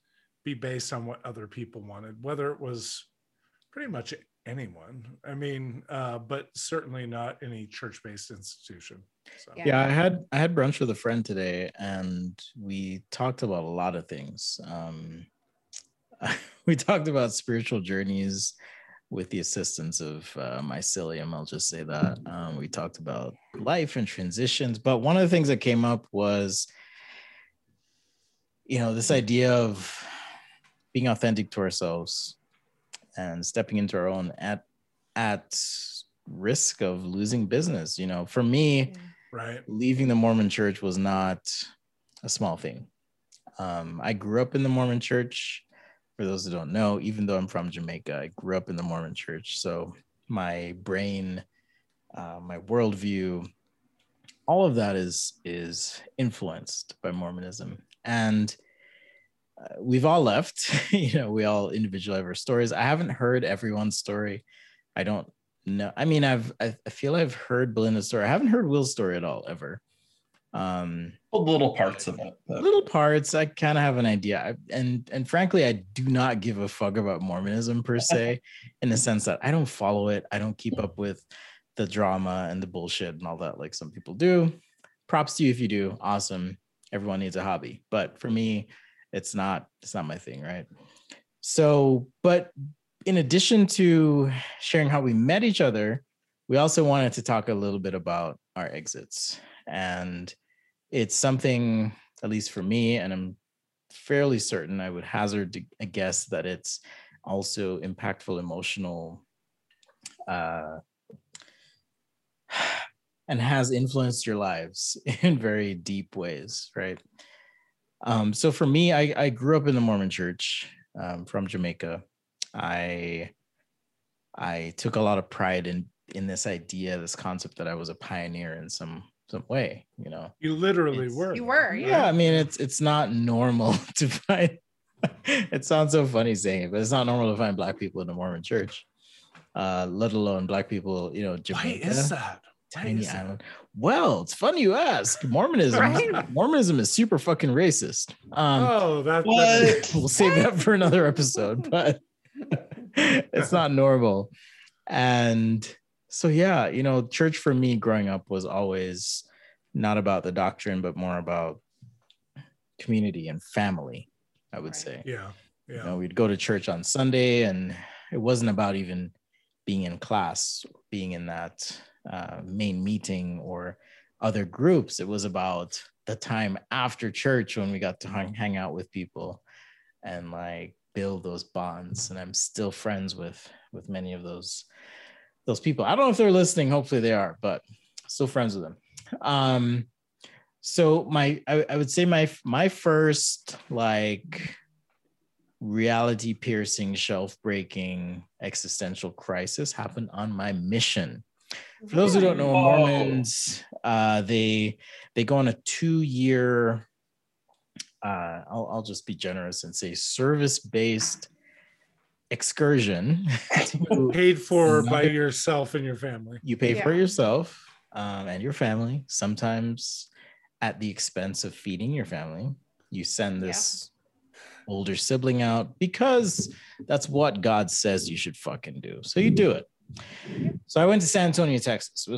be based on what other people wanted, whether it was pretty much anyone. I mean, but certainly not any church-based institution. So. Yeah, I had brunch with a friend today and we talked about a lot of things. We talked about spiritual journeys with the assistance of mycelium, I'll just say that. We talked about life and transitions, but one of the things that came up was, you know, this idea of being authentic to ourselves and stepping into our own at risk of losing business. You know, for me, leaving the Mormon church was not a small thing. I grew up in the Mormon church. For those who don't know, even though I'm from Jamaica, I grew up in the Mormon church. So my brain, my worldview, all of that is influenced by Mormonism. And we've all left, you know, we all individually have our stories. I haven't heard everyone's story. I don't know. I mean, I feel I've heard Belinda's story. I haven't heard Will's story at all, ever. Little parts of it, but. Little parts. I kind of have an idea, and frankly, I do not give a fuck about Mormonism per se, in the sense that I don't follow it. I don't keep up with the drama and the bullshit and all that, like some people do. Props to you if you do. Awesome. Everyone needs a hobby, but for me, it's not my thing, right? So, but in addition to sharing how we met each other, we also wanted to talk a little bit about our exits. And it's something, at least for me, and I'm fairly certain, I would hazard a guess that it's also impactful emotional and has influenced your lives in very deep ways, right? So for me, I grew up in the Mormon church from Jamaica. I took a lot of pride in this idea, this concept that I was a pioneer in some way, you know. You literally were. You were, yeah. Yeah, I mean, it's not normal to find, it sounds so funny saying it, but it's not normal to find Black people in the Mormon church, let alone Black people, you know, Jamaica. Why is that? Tiny island. Well, it's funny you ask. Mormonism is super fucking racist. We'll save that for another episode, but it's not normal. And so, yeah, you know, church for me growing up was always not about the doctrine, but more about community and family, I would say. Yeah. You know, we'd go to church on Sunday, and it wasn't about even being in class, being in that main meeting or other groups. It was about the time after church when we got to hang out with people and like build those bonds. And I'm still friends with many of those people. I don't know if they're listening. Hopefully they are, but still friends with them. So I would say my first like reality piercing, shelf breaking existential crisis happened on my mission. For those who don't know, Mormons, they go on a 2-year, I'll just be generous and say service-based excursion. Paid for by yourself and your family. You pay for yourself and your family, sometimes at the expense of feeding your family. You send this older sibling out because that's what God says you should fucking do. So you do it. So I went to San Antonio, Texas.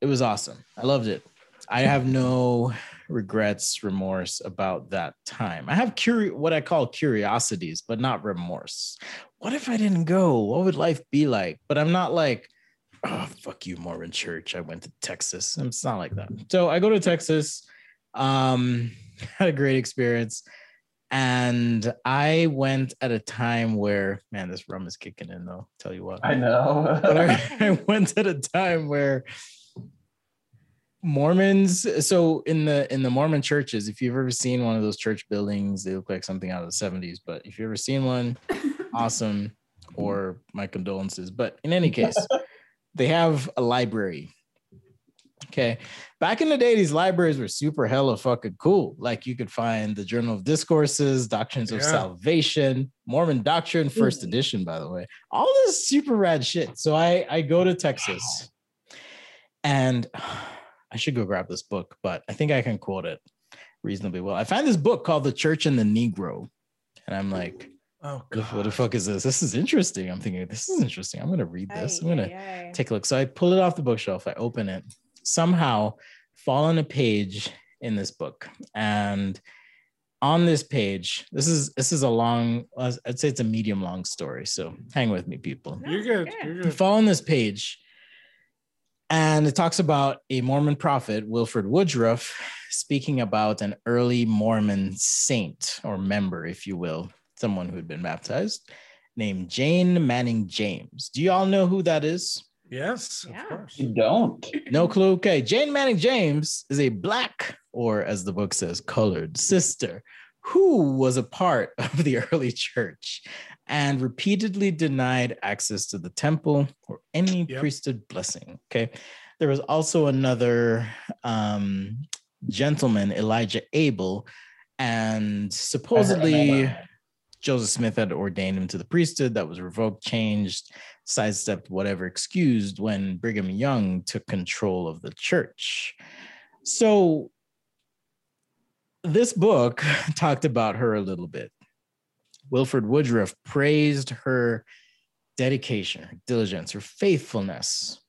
It was awesome. I loved it. I have no regrets, remorse about that time. I have what I call curiosities, but not remorse. What if I didn't go? What would life be like? But I'm not like, oh, fuck you, Mormon church. I went to Texas. It's not like that. So I go to Texas. Had a great experience. And I went at a time where, man, this rum is kicking in though, tell you what. I know. But I went at a time where Mormons, so in the Mormon churches, if you've ever seen one of those church buildings, they look like something out of the 70s, but if you've ever seen one, awesome, or my condolences. But in any case, they have a library. Okay. Back in the day, these libraries were super hella fucking cool. Like you could find the Journal of Discourses, Doctrines of Salvation, Mormon Doctrine, first edition, by the way. All this super rad shit. So I go to Texas and I should go grab this book, but I think I can quote it reasonably well. I find this book called The Church and the Negro. And I'm like, oh, God. What the fuck is this? This is interesting. I'm thinking, this is interesting. I'm going to read this. I'm going to take a look. So I pull it off the bookshelf. I open it. Somehow fall on a page in this book, and on this page, this is a long, I'd say it's a medium long story, so hang with me, people. No, you're good. Fall on this page, and it talks about a Mormon prophet, Wilford Woodruff, speaking about an early Mormon saint or member, if you will, someone who had been baptized, named Jane Manning James. Do you all know who that is? Yes, of course. You don't. No clue. Okay. Jane Manning James is a Black, or as the book says, colored sister who was a part of the early church and repeatedly denied access to the temple or any priesthood blessing. Okay. There was also another gentleman, Elijah Abel, and supposedly Joseph Smith had ordained him to the priesthood. That was revoked, changed, sidestepped, whatever, excused when Brigham Young took control of the church. So this book talked about her a little bit. Wilford Woodruff praised her dedication, her diligence, her faithfulness.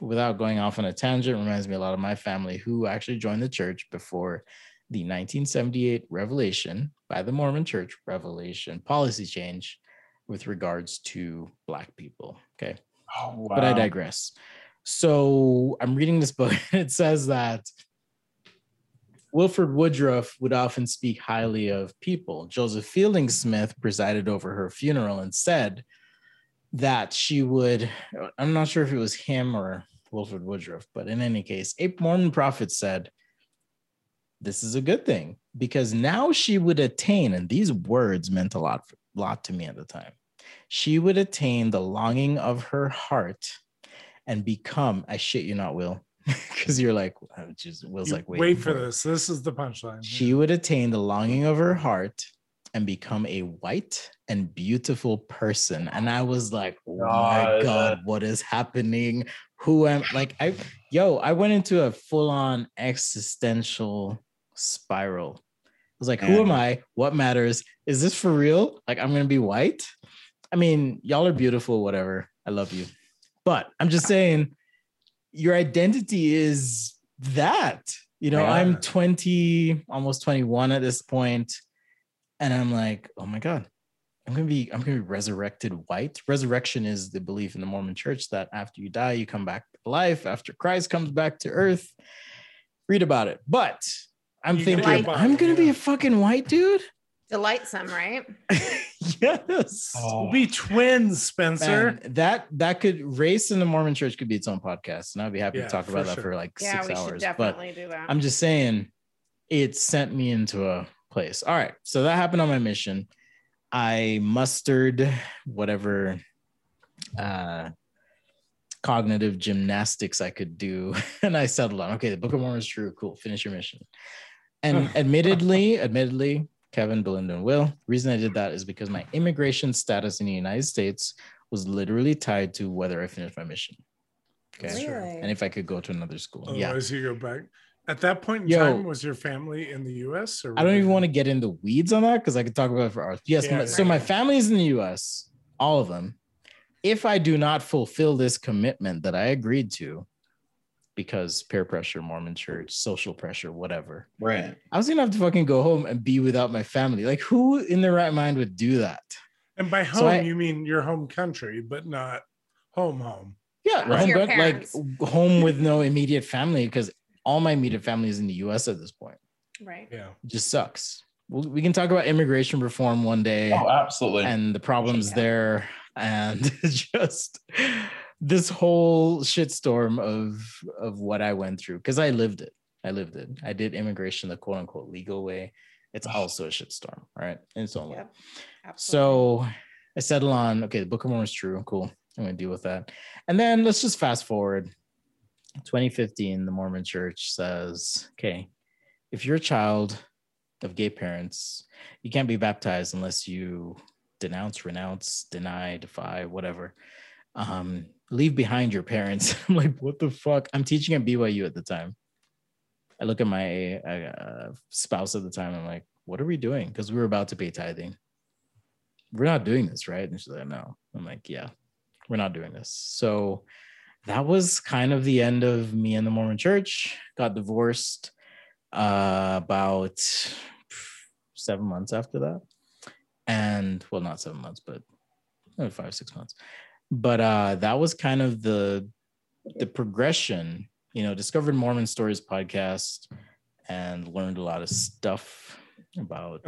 Without going off on a tangent, reminds me a lot of my family who actually joined the church before the 1978 revelation by the Mormon Church revelation policy change with regards to Black people. Okay. Oh, wow. But I digress. So I'm reading this book. It says that Wilford Woodruff would often speak highly of people. Joseph Fielding Smith presided over her funeral and said that she would, I'm not sure if it was him or Wilford Woodruff, but in any case, a Mormon prophet said, this is a good thing because now she would attain, and these words meant a lot to me at the time, she would attain the longing of her heart and become, I shit you not, Will, because you're like, Will's like, wait for this. This is the punchline. She would attain the longing of her heart and become a white and beautiful person. And I was like, oh my God, what is happening? Who am I went into a full-on existential spiral. I was like, who am I? What matters? Is this for real? Like, I'm going to be white? I mean, y'all are beautiful, whatever. I love you. But I'm just saying, your identity is that, you know, I'm 20, almost 21 at this point. And I'm like, oh my God, I'm going to be resurrected white. Resurrection is the belief in the Mormon church that after you die, you come back to life after Christ comes back to earth. Read about it. But I'm thinking, I'm going to be a fucking white dude. Delightsome, right? Yes. Oh. We'll be twins, Spencer. Man, that could, race in the Mormon church could be its own podcast. And I'd be happy to talk about that for like 6 hours. Yeah, we should definitely do that. I'm just saying, it sent me into a place. All right. So that happened on my mission. I mustered whatever cognitive gymnastics I could do. And I settled on, okay, the Book of Mormon is true. Cool. Finish your mission. And admittedly, Kevin, Belinda, and Will, the reason I did that is because my immigration status in the United States was literally tied to whether I finished my mission. Okay. Really? And if I could go to another school. Otherwise you go back. At that point in time, was your family in the U.S.? Or I don't even want to get into weeds on that because I could talk about it for hours. Yes. Yeah, so my family is in the U.S., all of them. If I do not fulfill this commitment that I agreed to, because peer pressure, Mormon church, social pressure, whatever. Right. I was going to have to fucking go home and be without my family. Like, who in their right mind would do that? And by home, you mean your home country, but not home. Yeah. Right? Like home with no immediate family, because all my immediate family is in the U.S. at this point. Right. Yeah. It just sucks. We can talk about immigration reform one day. Oh, absolutely. And the problems there. And just this whole shitstorm of what I went through, because I lived it. I did immigration the quote unquote legal way. It's also a shitstorm, right? And so on. Yep. So I settled on, okay, the Book of Mormon is true. Cool. I'm going to deal with that. And then let's just fast forward. 2015, the Mormon church says, okay, if you're a child of gay parents, you can't be baptized unless you denounce, renounce, deny, defy, whatever. Leave behind your parents. I'm like, what the fuck? I'm teaching at BYU at the time. I look at my spouse at the time. I'm like, what are we doing? Because we were about to pay tithing. We're not doing this, right? And she's like, no. I'm like, yeah, we're not doing this. So that was kind of the end of me and the Mormon church. Got divorced about 7 months after that. And well, not 7 months, but 5 or 6 months. But that was kind of the progression, you know, discovered Mormon Stories podcast and learned a lot of stuff about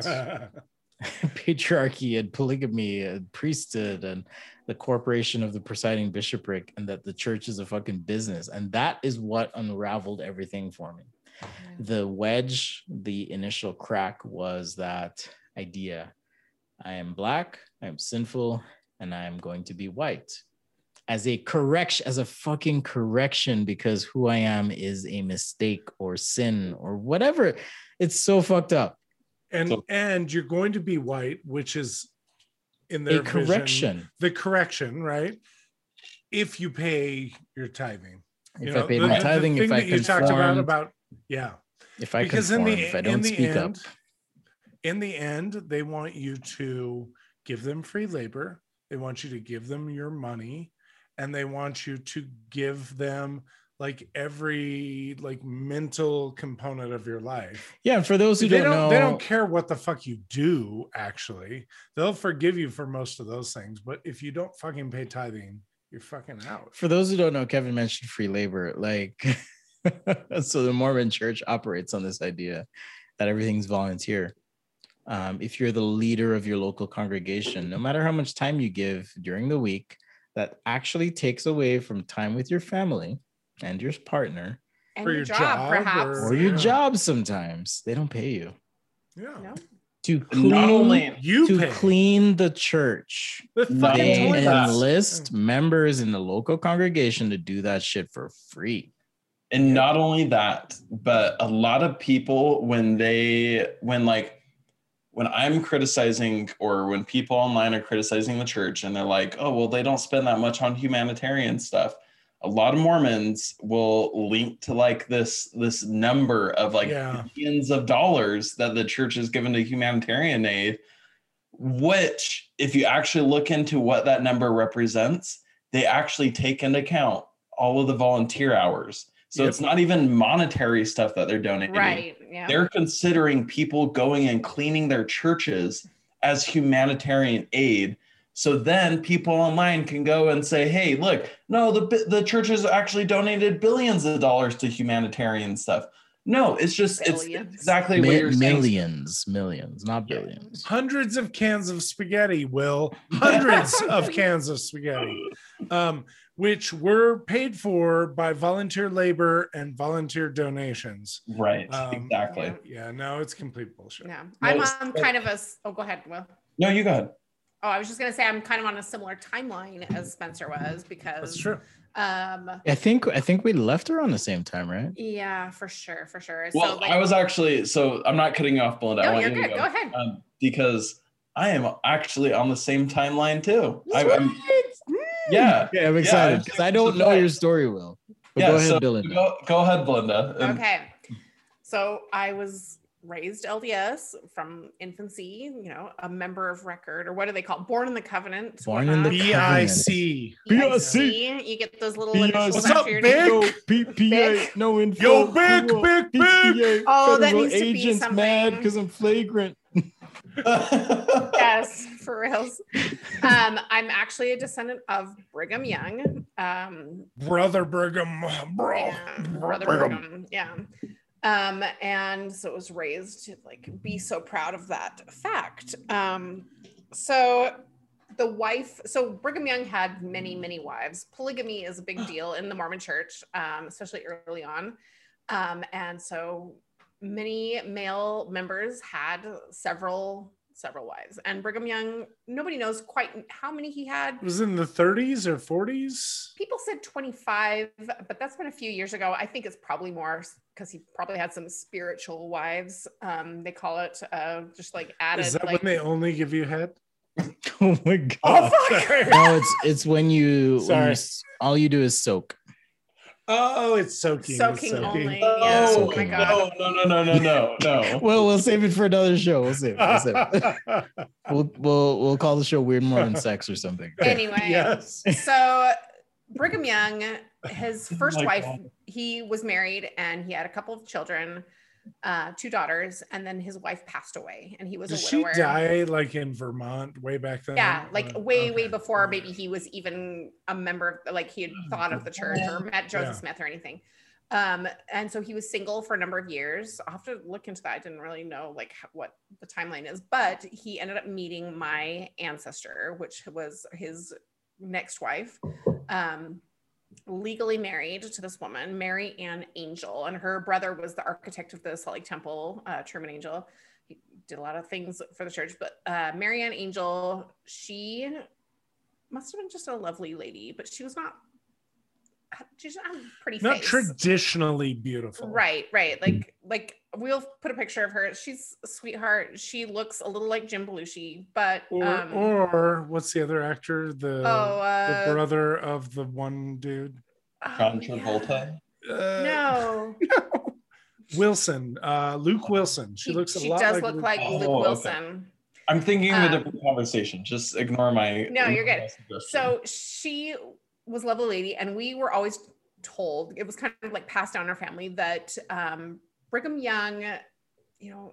patriarchy and polygamy and priesthood and the corporation of the presiding bishopric and that the church is a fucking business. And that is what unraveled everything for me. The wedge, the initial crack was that idea. I am Black, I am sinful, and I'm going to be white as a fucking correction, because who I am is a mistake or sin or whatever. It's so fucked up. And you're going to be white, which is in their vision, the correction, right? If you pay your tithing, if I conform, if I don't speak up. In the end, they want you to give them free labor. They want you to give them your money, and they want you to give them like every mental component of your life. Yeah, and for those who don't know, they don't care what the fuck you do. Actually, they'll forgive you for most of those things, but if you don't fucking pay tithing, you're fucking out. For those who don't know, Kevin mentioned free labor. Like So the Mormon church operates on this idea that everything's volunteer. If you're the leader of your local congregation, no matter how much time you give during the week, that actually takes away from time with your family and your partner. And for your job, perhaps. Or your job sometimes. They don't pay you. Yeah. No. To clean the church. They enlist members in the local congregation to do that shit for free. And not only that, but a lot of people, when I'm criticizing, or when people online are criticizing the church and they're like, oh, well, they don't spend that much on humanitarian stuff. A lot of Mormons will link to this number of billions of dollars that the church has given to humanitarian aid, which if you actually look into what that number represents, they actually take into account all of the volunteer hours. So it's not even monetary stuff that they're donating. Right. Yeah. They're considering people going and cleaning their churches as humanitarian aid. So then people online can go and say, hey, look, no, the churches actually donated billions of dollars to humanitarian stuff. No, it's just, it's exactly what you're saying. Millions, not billions. Hundreds of cans of spaghetti, Will. Hundreds of cans of spaghetti, which were paid for by volunteer labor and volunteer donations. Right, exactly. Yeah, no, it's complete bullshit. Yeah. Oh, go ahead, Will. No, you go ahead. Oh, I was just going to say, I'm kind of on a similar timeline as Spencer was, because that's true. I think we left around the same time, right? Yeah, for sure. Well, so, I'm not cutting you off, Belinda. No, you're good. Go ahead. Because I am actually on the same timeline too. I'm excited because I don't know your story, Will. But go ahead, Belinda. Go ahead, Belinda. Okay. So I was raised LDS from infancy, a member of record, or what do they call? Born in the Covenant. Born in the BIC. BIC. You get those little initials. What's up, Big? PPA. No info. Yo, Big. Oh, that needs to be something. Agent's mad because I'm flagrant. Yes, for reals. I'm actually a descendant of Brigham Young. Brother Brigham. Brother Brigham. Yeah. And so it was raised to be so proud of that fact. So the wife, Brigham Young had many, many wives. Polygamy is a big deal in the Mormon church, especially early on. And so many male members had several wives, and Brigham Young, nobody knows quite how many he had. It was in the 30s or 40s. People said 25, but that's been a few years ago. I think it's probably more, because he probably had some spiritual wives. They call it just added. Is that when they only give you head? Oh my God. Oh, fuck. No, it's when you, all you do is soak. Oh, it's soaking. Soaking only. Oh, soaking. My God. No. Well, we'll save it for another show. We'll save it. We'll call the show Weird Mormon Sex or something. Anyway, yes. So Brigham Young, his first wife, he was married and he had a couple of children, 2 daughters, and then his wife passed away, and he was a widower. She died in Vermont way back then. Yeah, way before maybe he was even a member of, he had thought of the church or met Joseph Smith or anything. And so he was single for a number of years. I'll have to look into that. I didn't really know what the timeline is, but he ended up meeting my ancestor, which was his next wife. Legally married to this woman, Mary Ann Angel, and her brother was the architect of the Salt Lake Temple, Truman Angel. He did a lot of things for the church, but Mary Ann Angel, she must have been just a lovely lady, but she was not. She's not pretty. Not face. Traditionally beautiful. Right. We'll put a picture of her. She's a sweetheart. She looks a little like Jim Belushi, but or what's the other actor? The brother of the one dude. John Travolta. Yeah. No. Wilson. Luke Wilson. She looks a lot like Luke Wilson. Okay. I'm thinking of a different conversation. Just ignore my. No, you're good. So she was a lovely lady, and we were always told, it was kind of passed down in our family, that Brigham Young,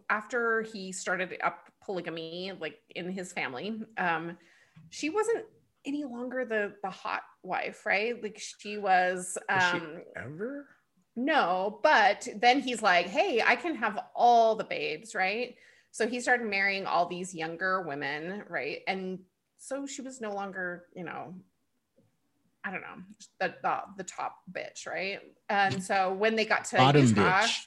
after he started up polygamy in his family, she wasn't any longer the hot wife, right? She was, was she ever? no, but then he's like, hey, I can have all the babes, right? So he started marrying all these younger women, right? And so she was no longer, you know, I don't know, the top bitch, right? And so when they got to bottom Utah, bitch.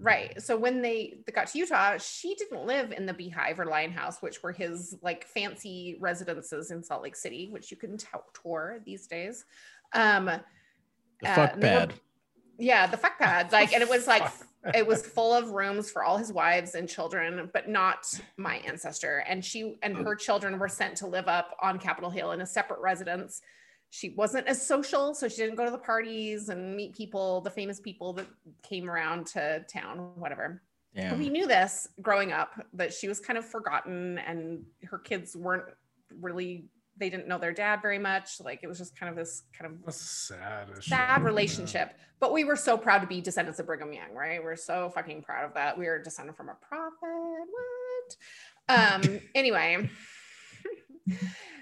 Right. So when they got to Utah, she didn't live in the Beehive or Lion House, which were his like fancy residences in Salt Lake City, which you can tour these days. The fuck pad. Yeah, the fuck pad. Like, and it was like, it was full of rooms for all his wives and children, but not my ancestor. And she and her children were sent to live up on Capitol Hill in a separate residence. She wasn't as social, so she didn't go to the parties and meet people, the famous people that came around to town, whatever. But we knew this growing up, that she was kind of forgotten, and her kids weren't really, they didn't know their dad very much. Like, it was just kind of this kind of sad relationship. But we were so proud to be descendants of Brigham Young, right? We're so fucking proud of that. We are descended from a prophet. What? Anyway.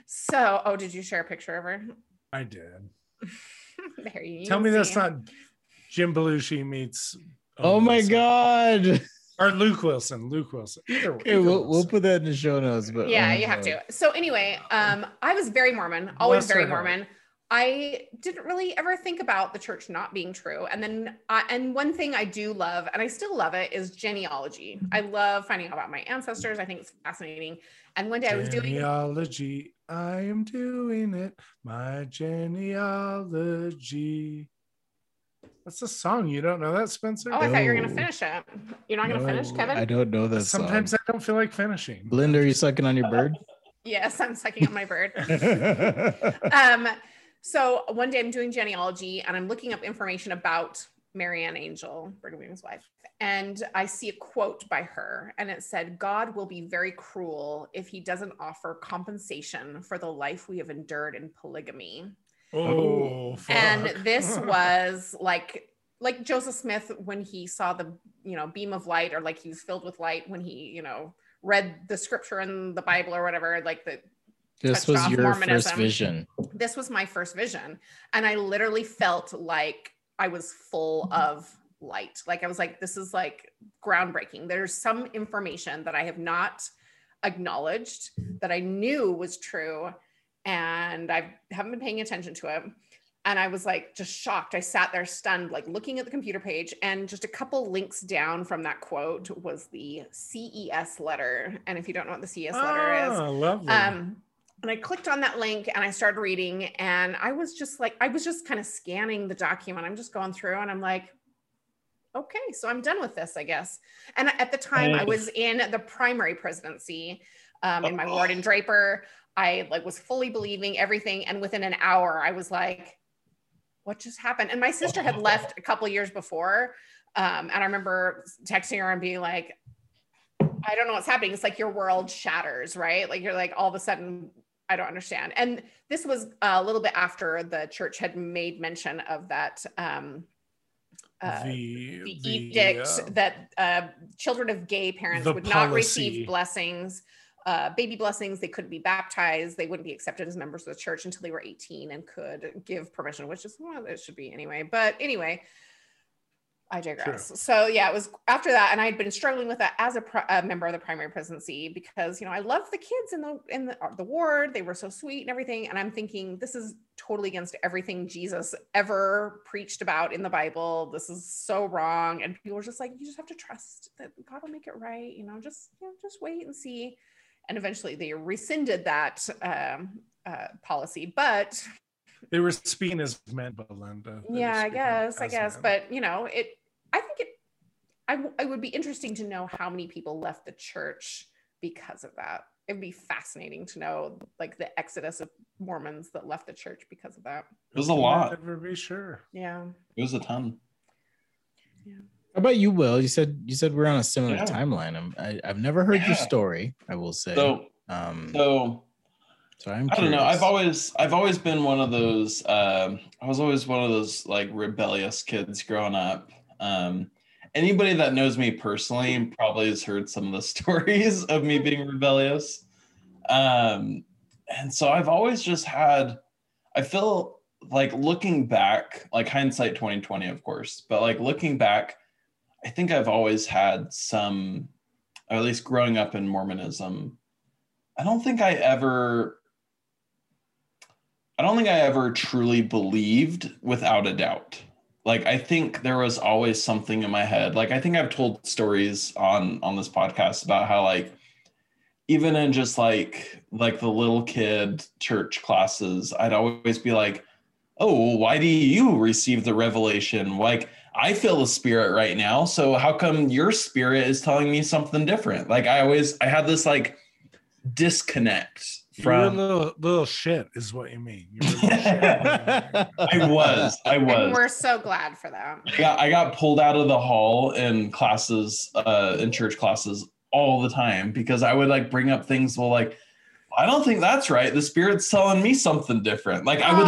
So, oh, did you share a picture of her? I did. There you Tell me that's not Jim Belushi meets. Oh my God. Or Luke Wilson. Luke Wilson. Either okay, we'll put that in the show notes. But yeah, you have to. So anyway, I was very Mormon, always very Mormon. I didn't really ever think about the church not being true. And then, and one thing I do love, and I still love it, is genealogy. I love finding out about my ancestors. I think it's fascinating. And one day I was doing genealogy. I am doing it, my genealogy. That's a song. You don't know that, Spencer? Oh, I thought you were going to finish it. You're not going to finish, Kevin? I don't know that Sometimes song. I don't feel like finishing. Linda, are you sucking on your bird? Yes, I'm sucking on my bird. So one day I'm doing genealogy and I'm looking up information about Mary Ann Angel, Brigham Young's wife, and I see a quote by her, and it said, "God will be very cruel if he doesn't offer compensation for the life we have endured in polygamy." Oh, fuck. And this was like Joseph Smith when he saw the, you know, beam of light, or like he was filled with light when he, you know, read the scripture in the Bible or whatever, like the. This was your Mormonism. First vision. This was my first vision, and I literally felt like I was full of light. Like I was like, this is like groundbreaking. There's some information that I have not acknowledged that I knew was true, and I haven't been paying attention to it. And I was like, just shocked. I sat there stunned, like looking at the computer page, and just a couple links down from that quote was the CES letter. And if you don't know what the CES letter is, lovely. And I clicked on that link and I started reading, and I was just like, I was just kind of scanning the document. I'm just going through and I'm like, okay, so I'm done with this, I guess. And at the time I was in the primary presidency in my ward in Draper. I like was fully believing everything. And within an hour I was like, what just happened? And my sister had left a couple years before. And I remember texting her and being like, I don't know what's happening. It's like your world shatters, right? Like you're like all of a sudden, I don't understand. And this was a little bit after the church had made mention of that the edict that children of gay parents would not receive blessings, baby blessings. They couldn't be baptized. They wouldn't be accepted as members of the church until they were 18 and could give permission, which is what it should be anyway. But anyway, I digress. Sure. So yeah, it was after that, and I had been struggling with that as a member of the primary presidency because, you know, I loved the kids in the ward. They were so sweet and everything. And I'm thinking, this is totally against everything Jesus ever preached about in the Bible. This is so wrong. And people were just like, you just have to trust that God will make it right. You know, just wait and see. And eventually they rescinded that policy, but they were speaking as men, Belinda. Yeah, I guess. But you know, I think it would be interesting to know how many people left the church because of that. It'd be fascinating to know, like the exodus of Mormons that left the church because of that. It was a lot. I'll never be sure. Yeah. It was a ton. Yeah. How about you, Will? You said we're on a similar timeline. I've never heard your story. I will say. So I don't know. I've always been one of those. I was always one of those like rebellious kids growing up. Anybody that knows me personally probably has heard some of the stories of me being rebellious. And so I've always just had. I feel like looking back, like hindsight 2020, of course, but like looking back, I think I've always had some, or at least growing up in Mormonism, I don't think I ever truly believed without a doubt. Like, I think there was always something in my head. Like, I think I've told stories on this podcast about how, like, even in just like the little kid church classes, I'd always be like, oh, why do you receive the revelation? Like, I feel the spirit right now. So how come your spirit is telling me something different? Like, I had this like disconnect. From little shit is what you mean. You were little shit. I was. And we're so glad for that. I got pulled out of the hall in classes, in church classes all the time because I would like bring up things. Well, like, I don't think that's right. The spirit's telling me something different. Like, I would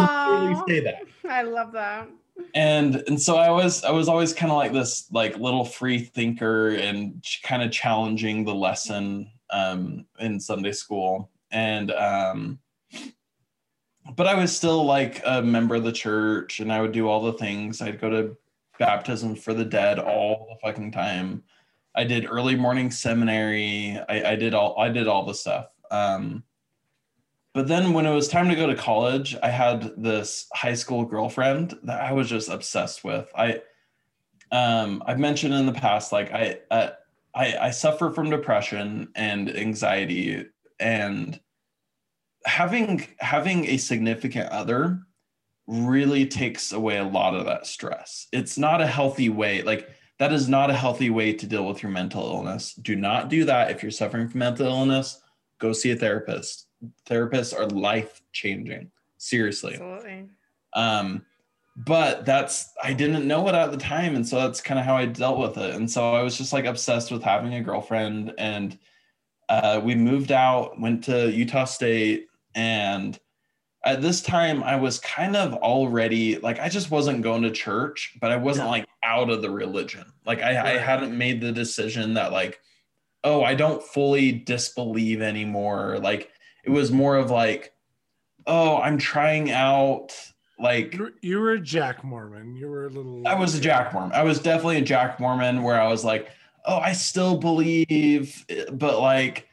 literally say that. I love that. And so I was always kind of like this like little free thinker and kind of challenging the lesson in Sunday school. And, but I was still like a member of the church and I would do all the things. I'd go to baptism for the dead all the fucking time. I did early morning seminary. I did all the stuff. But then when it was time to go to college, I had this high school girlfriend that I was just obsessed with. I've mentioned in the past, like I suffer from depression and anxiety, and having a significant other really takes away a lot of that stress. It's not a healthy way. Like, that is not a healthy way to deal with your mental illness. Do not do that. If you're suffering from mental illness, go see a therapist. Therapists are life-changing. Seriously. Absolutely. But I didn't know it at the time. And so that's kind of how I dealt with it. And so I was just like obsessed with having a girlfriend, and we moved out, went to Utah State, and at this time I was kind of already like, I just wasn't going to church, but I wasn't like out of the religion. Like I hadn't made the decision that like, oh, I don't fully disbelieve anymore. Like it was more of like, oh, I'm trying out. Like you were a Jack Mormon. You were a little. I was a Jack Mormon. I was definitely a Jack Mormon, where I was like, oh, I still believe, but like,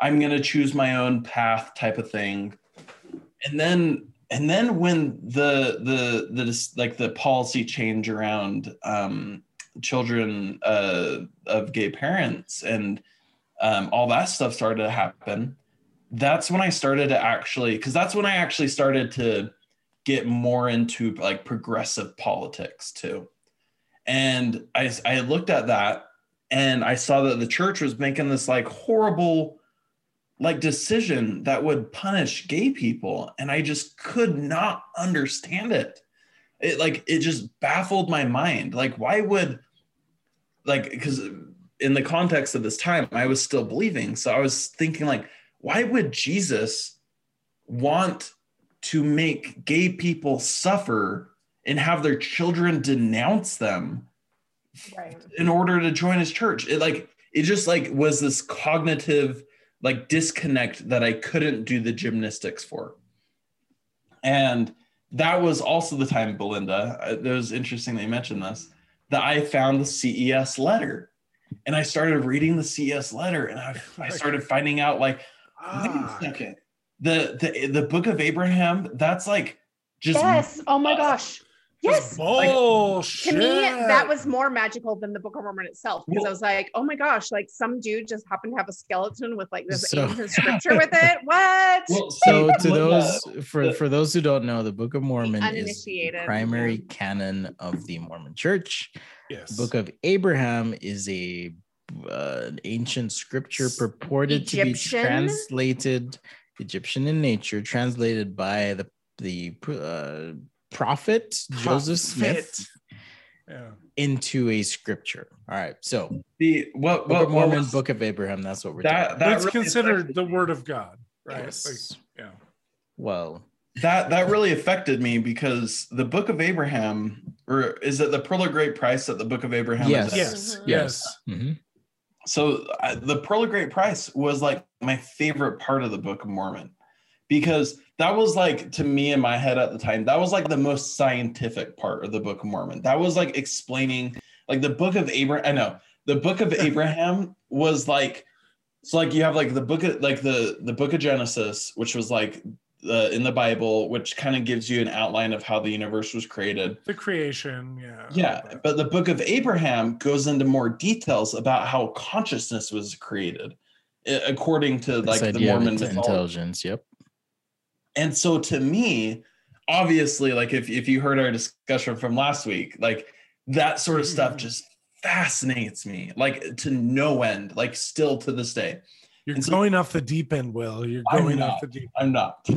I'm going to choose my own path type of thing. And then when the policy change around children of gay parents and all that stuff started to happen, that's when I started to actually started to get more into like progressive politics too. And I looked at that, and I saw that the church was making this like horrible like decision that would punish gay people. And I just could not understand it. It just baffled my mind. Like, why would, like, because in the context of this time, I was still believing. So I was thinking like, why would Jesus want to make gay people suffer and have their children denounce them? Right. In order to join his church? It just was this cognitive like disconnect that I couldn't do the gymnastics for. And that was also the time, Belinda, it was interesting that you mentioned this, that I found the CES letter, and I started reading the CES letter, and I started finding out like, wait a second, the Book of Abraham, that's like just yes, oh my gosh. Yes. Bullshit. Like, to me, that was more magical than the Book of Mormon itself, because I was like, oh my gosh, like some dude just happened to have a skeleton with like this ancient scripture with it. What? Well, so to those for those who don't know, the Book of Mormon is the primary canon of the Mormon Church. Yes. The Book of Abraham is a ancient scripture purported Egyptian? To be translated Egyptian in nature, translated by the Prophet Joseph Smith into a scripture. All right, so the what Mormon was, Book of Abraham? That's what we're talking. That's really considered the Word of God, right? Yes. Like, yeah. Well, that really affected me because the Book of Abraham, or is it the Pearl of Great Price that the Book of Abraham? Yes, is yes, mm-hmm. yes. Mm-hmm. So the Pearl of Great Price was like my favorite part of the Book of Mormon, because that was like, to me in my head at the time, that was like the most scientific part of the Book of Mormon. That was like explaining, like the Book of Abraham. I know the Book of Abraham was like, so like you have like the book of like the Book of Genesis, which was like in the Bible, which kind of gives you an outline of how the universe was created. The creation, yeah. Yeah, but the Book of Abraham goes into more details about how consciousness was created, according to like the Mormon intelligence. Yep. And so to me, obviously, like if you heard our discussion from last week, like that sort of stuff just fascinates me, like to no end, like still to this day. You're going off the deep end, Will. You're going off the deep end. I'm not.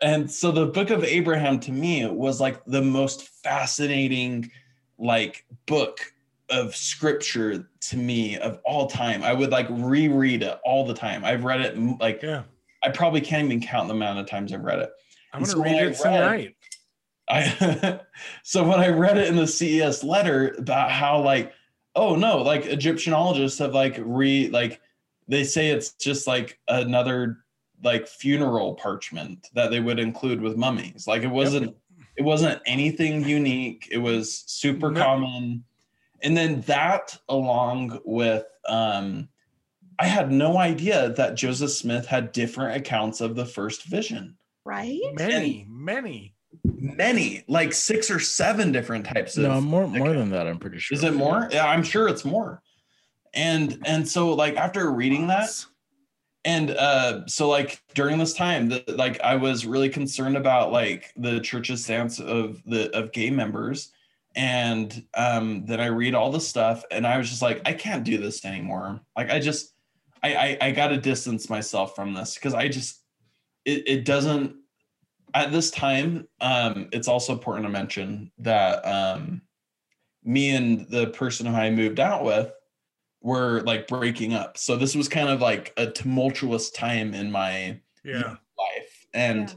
And so the Book of Abraham to me was like the most fascinating, like book of scripture to me of all time. I would like reread it all the time. I've read it like, yeah. I probably can't even count the amount of times I've read it. I'm going to read it tonight. So when I read it in the CES letter about how like, oh no, like Egyptianologists have like they say it's just like another like funeral parchment that they would include with mummies. Like it wasn't anything unique. It was super common. And then that along with, I had no idea that Joseph Smith had different accounts of the first vision. Right? Many, like 6 or 7 different types of. No, more than that, I'm pretty sure. Is it more? Yeah, I'm sure it's more. And so like after reading that, and so like during this time, like I was really concerned about like the church's stance of gay members, and then I read all this stuff, and I was just like, I can't do this anymore. Like I got to distance myself from this because I just it doesn't at this time. It's also important to mention that me and the person who I moved out with were like breaking up. So this was kind of like a tumultuous time in my life. And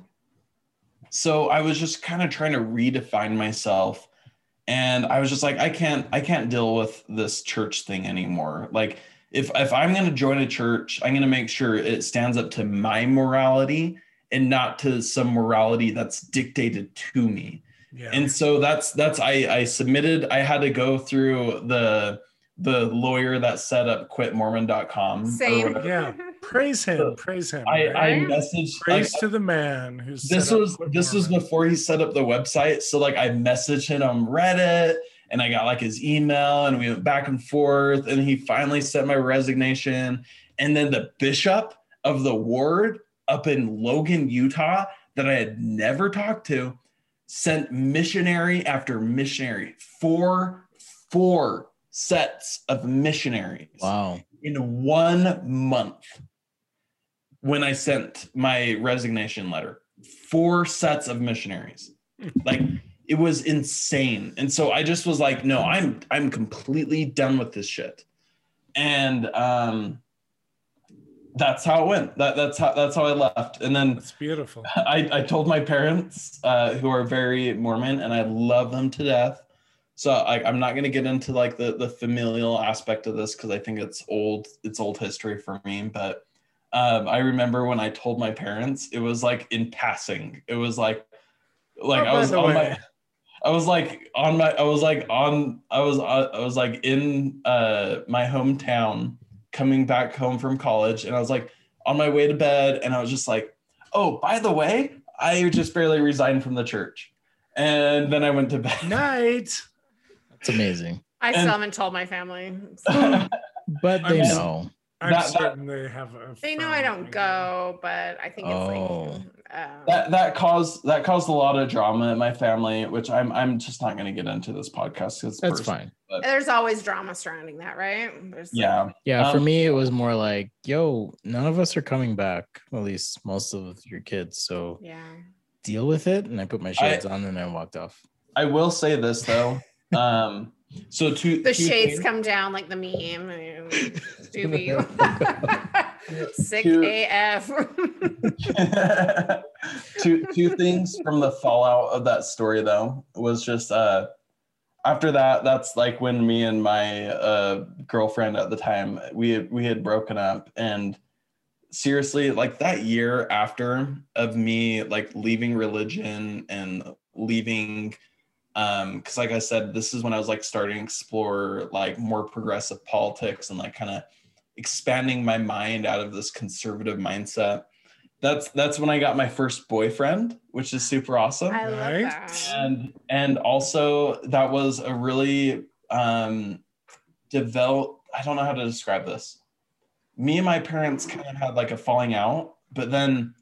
so I was just kind of trying to redefine myself. And I was just like, I can't deal with this church thing anymore. Like if I'm going to join a church, I'm going to make sure it stands up to my morality and not to some morality that's dictated to me. Yeah. And so I submitted, I had to go through the lawyer that set up Quitmormon.com. Same. Yeah. Praise him. So praise him. I messaged. Praise to the man who's. This was before he set up the website. So like I messaged him on Reddit and I got like his email and we went back and forth and he finally sent my resignation. And then the bishop of the ward up in Logan, Utah, that I had never talked to, sent missionary after missionary. Four sets of missionaries. Wow. In 1 month when I sent my resignation letter, 4 sets of missionaries. Like it was insane. And so I just was like, no, I'm completely done with this shit. And that's how it went. That's how I left. And then it's beautiful. I told my parents, who are very Mormon, and I love them to death. So I'm not going to get into like the familial aspect of this because I think it's old history for me. But I remember when I told my parents, it was like in passing. It was like I was in my hometown, coming back home from college, and I was like on my way to bed, and I was just like, oh, by the way, I just barely resigned from the church, and then I went to bed. Night. It's amazing. I still haven't told my family. So. But they know. I'm certain they have. They know I don't go, but I think it's like that caused a lot of drama in my family, which I'm just not going to get into this podcast. That's personal, fine. But there's always drama surrounding that, right? For me, it was more like, yo, none of us are coming back. At least most of your kids. So deal with it. And I put my shades on and I walked off. I will say this though. So two shades things. Come down like the meme. Sick AF. two things from the fallout of that story though was just after that. That's like when me and my girlfriend at the time we had broken up, and seriously, like that year after of me like leaving religion and leaving, because like I said, this is when I was like starting to explore like more progressive politics and like kind of expanding my mind out of this conservative mindset. That's when I got my first boyfriend, which is super awesome. I love that. And also that was a really I don't know how to describe this. Me and my parents kind of had like a falling out, but then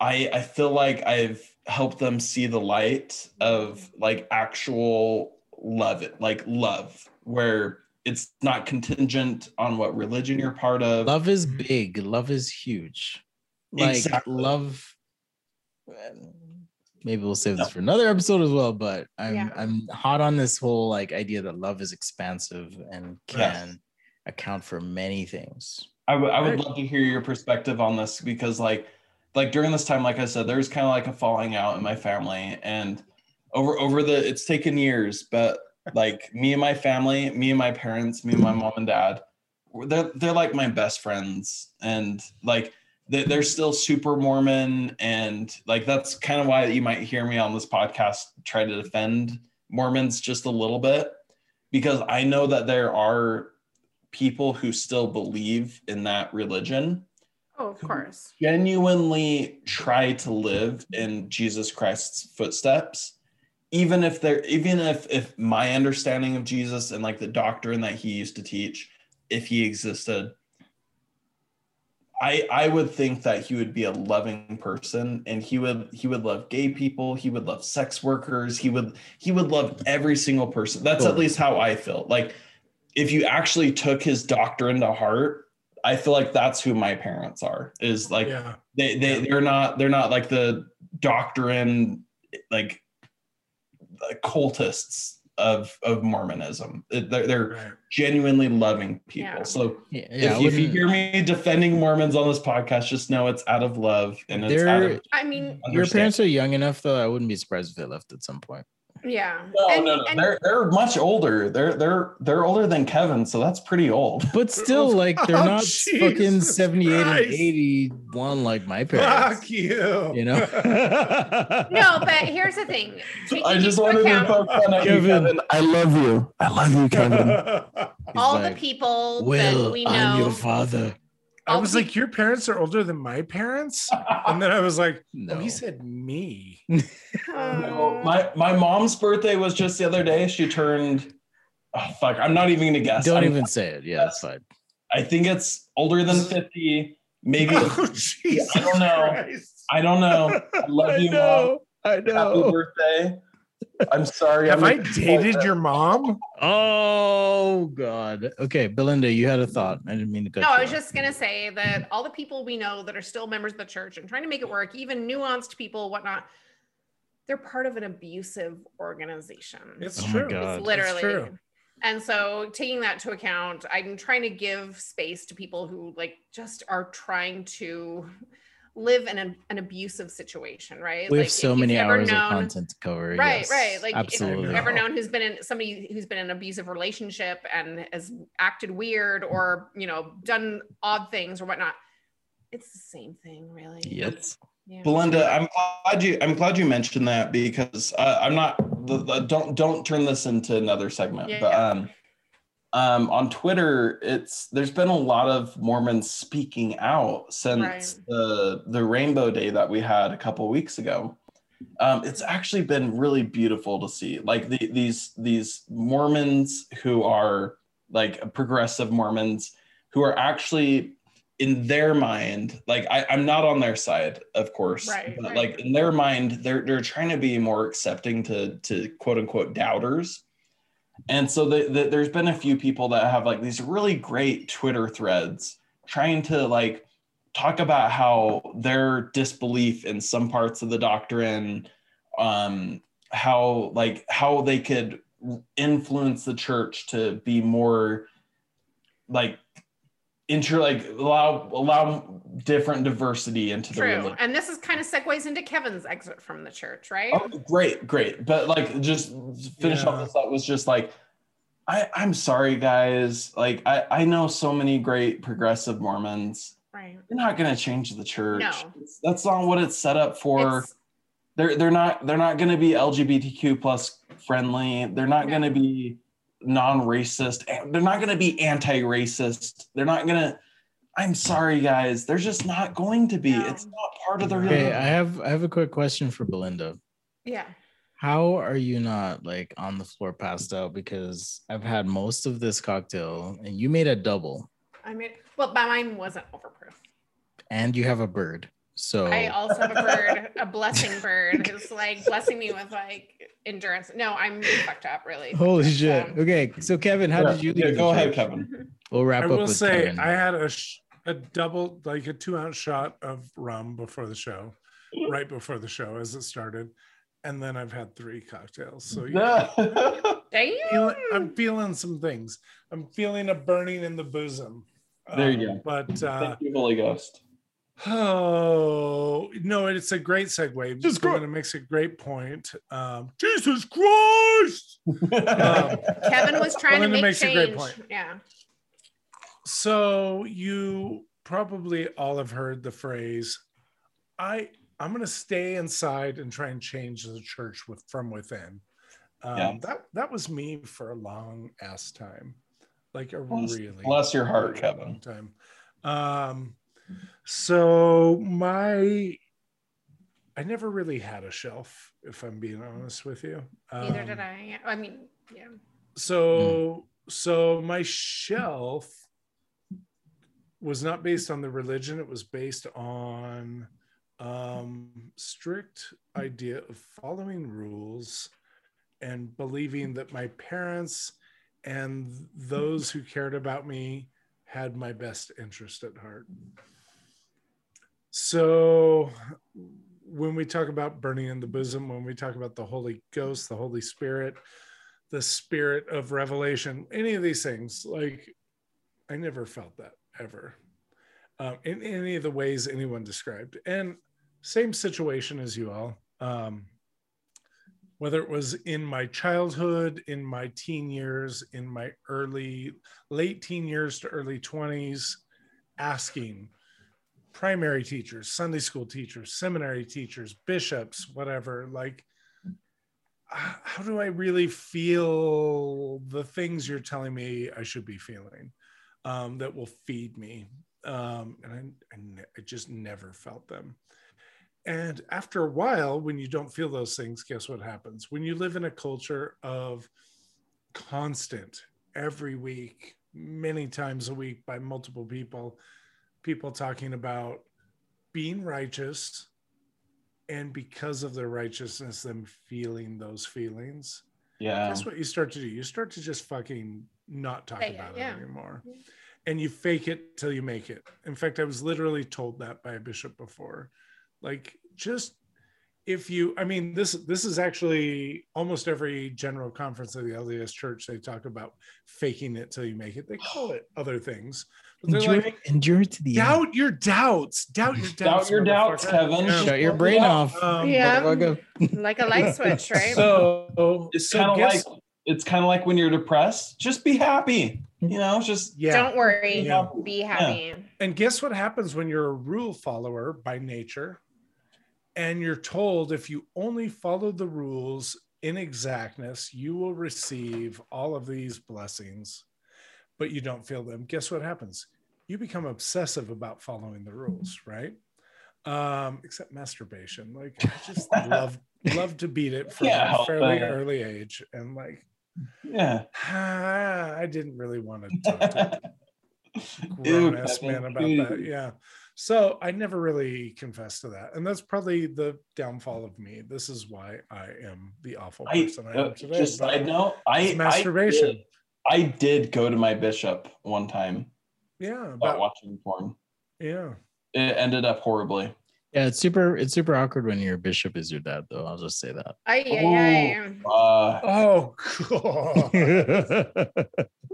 I feel like I've helped them see the light of like actual love, like love, where it's not contingent on what religion you're part of. Love is big. Love is huge. Like exactly. Love, maybe we'll save this for another episode as well, but I'm hot on this whole like idea that love is expansive and can account for many things. I would love to hear your perspective on this, because like during this time, like I said, there's kind of like a falling out in my family, and over it's taken years, but like me and my family, me and my parents, me and my mom and dad, they're like my best friends, and like they're still super Mormon, and like that's kind of why you might hear me on this podcast try to defend Mormons just a little bit, because I know that there are people who still believe in that religion. Oh, of course. Genuinely try to live in Jesus Christ's footsteps, even if my understanding of Jesus and like the doctrine that he used to teach, if he existed, I would think that he would be a loving person, and he would love gay people, he would love sex workers, he would love every single person. That's at least how I feel. Like if you actually took his doctrine to heart, I feel like that's who my parents are. Is like they're not like the doctrine like cultists of Mormonism. They're genuinely loving people. Yeah. So if you hear me defending Mormons on this podcast, just know it's out of love, and it's out of, I mean, your parents are young enough though, I wouldn't be surprised if they left at some point. Yeah. No. They're much older. They're older than Kevin, so that's pretty old. But still, like they're not fucking 78 and 81 like my parents. Fuck you. You know. No, but here's the thing. I just wanted to poke fun at you, Kevin. I love you. I love you, Kevin. All like, the people that we know. I'm your father. I was like, your parents are older than my parents? And then I was like, no, he said me. No, my mom's birthday was just the other day. She turned, I'm not even going to guess. Don't even say it. Yeah, that's fine. I think it's older than 50. Maybe. Oh, Jesus I don't know. Christ. I don't know. I love you, Mom. I know. Happy birthday. I'm sorry. Have I dated your mom? Oh, God. Okay, Belinda, you had a thought. I didn't mean to cut you off. No, I was just going to say that all the people we know that are still members of the church and trying to make it work, even nuanced people, whatnot, they're part of an abusive organization. It's true. It's literally. It's true. And so taking that to account, I'm trying to give space to people who like just are trying to live in an abusive situation, right? We have like, so many hours of content to cover. Right, yes, right. Like absolutely. If you've ever known somebody who's been in an abusive relationship and has acted weird or, you know, done odd things or whatnot, it's the same thing, really. Yes. Yeah. Belinda, I'm glad you mentioned that, because I'm not. Don't turn this into another segment, but. On Twitter, there's been a lot of Mormons speaking out since the Rainbow Day that we had a couple of weeks ago. It's actually been really beautiful to see, like these Mormons who are like progressive Mormons who are actually in their mind, like I'm not on their side, of course, but like in their mind, they're trying to be more accepting to quote unquote doubters. And so there's been a few people that have like these really great Twitter threads trying to like talk about how their disbelief in some parts of the doctrine, how they could influence the church to be more like allow different diversity into the religion. And this is kind of segues into Kevin's exit from the church, right? Oh, great. But like, just finish off this thought was just like, I'm sorry, guys. Like, I know so many great progressive Mormons, Right. They're not going to change the church. No. That's not what it's set up for. They're not going to be LGBTQ plus friendly. They're not going to be non-racist. They're not going to be anti-racist. They're not going to. I'm sorry, guys. They're just not going to be. No. It's not part of their. Okay, I have a quick question for Belinda. Yeah. How are you not like on the floor passed out? Because I've had most of this cocktail, and you made a double. I mean, well, mine wasn't overproof. And you have a bird. So I also have a bird, a blessing bird. It's like blessing me with like endurance. No, I'm fucked up, really. Holy shit. Okay, so Kevin, how did you leave? Go ahead, Kevin. We'll wrap up. I will say Kevin. I had a double, like a 2-ounce shot of rum before the show, right before the show as it started. And then I've had 3 cocktails. So yeah. Damn. I'm feeling some things. I'm feeling a burning in the bosom. There you go. But thank you, Holy Ghost. Oh no, it's a great segue. Jesus Christ makes a great point. Jesus Christ. Kevin was trying to make change. A great point. Yeah. So you probably all have heard the phrase, I'm going to stay inside and try and change the church from within. That was me for a long ass time. Like a really bless your heart, Kevin. Time. So I never really had a shelf, if I'm being honest with you. Neither did I. I mean, yeah. So my shelf was not based on the religion. It was based on strict idea of following rules and believing that my parents and those who cared about me had my best interest at heart. So when we talk about burning in the bosom, when we talk about the Holy Ghost, the Holy Spirit, the spirit of revelation, any of these things, like I never felt that ever in any of the ways anyone described. And same situation as you all, whether it was in my childhood, in my teen years, in my late teen years to early 20s, asking primary teachers, Sunday school teachers, seminary teachers, bishops, whatever, like, how do I really feel the things you're telling me I should be feeling that will feed me? And I just never felt them. And after a while, when you don't feel those things, guess what happens? When you live in a culture of constant, every week, many times a week by multiple people talking about being righteous, and because of their righteousness, them feeling those feelings. Yeah. That's what you start to do. You start to just fucking not talk about it anymore. And you fake it till you make it. In fact, I was literally told that by a bishop before. Like, just if you, I mean, this is actually almost every general conference of the LDS Church, they talk about faking it till you make it. They call it other things. But endure to the doubt end. Your doubts. Doubt your doubts. Doubt your doubts, Kevin. Shut your brain off. Like a light switch, right? So it's kind of like when you're depressed. Just be happy. You know, just don't worry. Be happy. Yeah. And guess what happens when you're a rule follower by nature, and you're told if you only follow the rules in exactness, you will receive all of these blessings, but you don't feel them. Guess what happens? You become obsessive about following the rules, right? Except masturbation. Like, I just love to beat it from a fairly early age, and like. Yeah, I didn't really want to talk to a grown-ass man about that. Yeah, so I never really confessed to that, and that's probably the downfall of me. This is why I am the awful person I am today. Just I know masturbation. I did go to my bishop one time. Yeah, about watching porn. Yeah, it ended up horribly. Yeah, it's super awkward when your bishop is your dad, though. I'll just say that. God.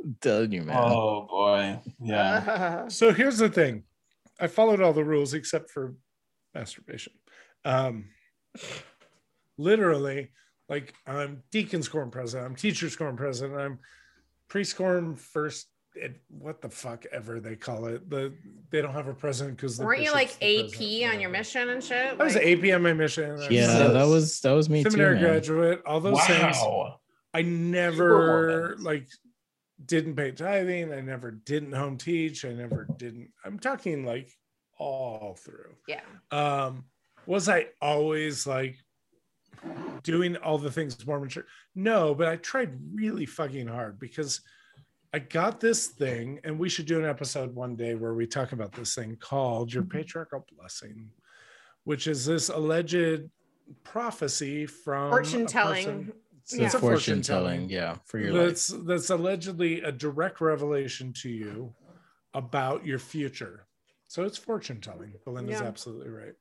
I'm telling you, man. Oh boy. Yeah. So here's the thing. I followed all the rules except for masturbation. Literally, like I'm deacon's quorum president, I'm teacher's quorum president, I'm priest's quorum first what the fuck ever they call it. They don't have a president because weren't you like AP on your mission and shit? I was AP on my mission. Yeah, that was me too. Seminary graduate, all those things. I never like didn't pay tithing. I never didn't home teach. I never didn't. I'm talking like all through. Yeah. Was I always like doing all the things Mormon church? No, but I tried really fucking hard because I got this thing, and we should do an episode one day where we talk about this thing called Your Patriarchal Blessing, which is this alleged prophecy from fortune telling. It's a fortune telling, yeah, for your life. That's allegedly a direct revelation to you about your future. So it's fortune telling. Belinda's absolutely right.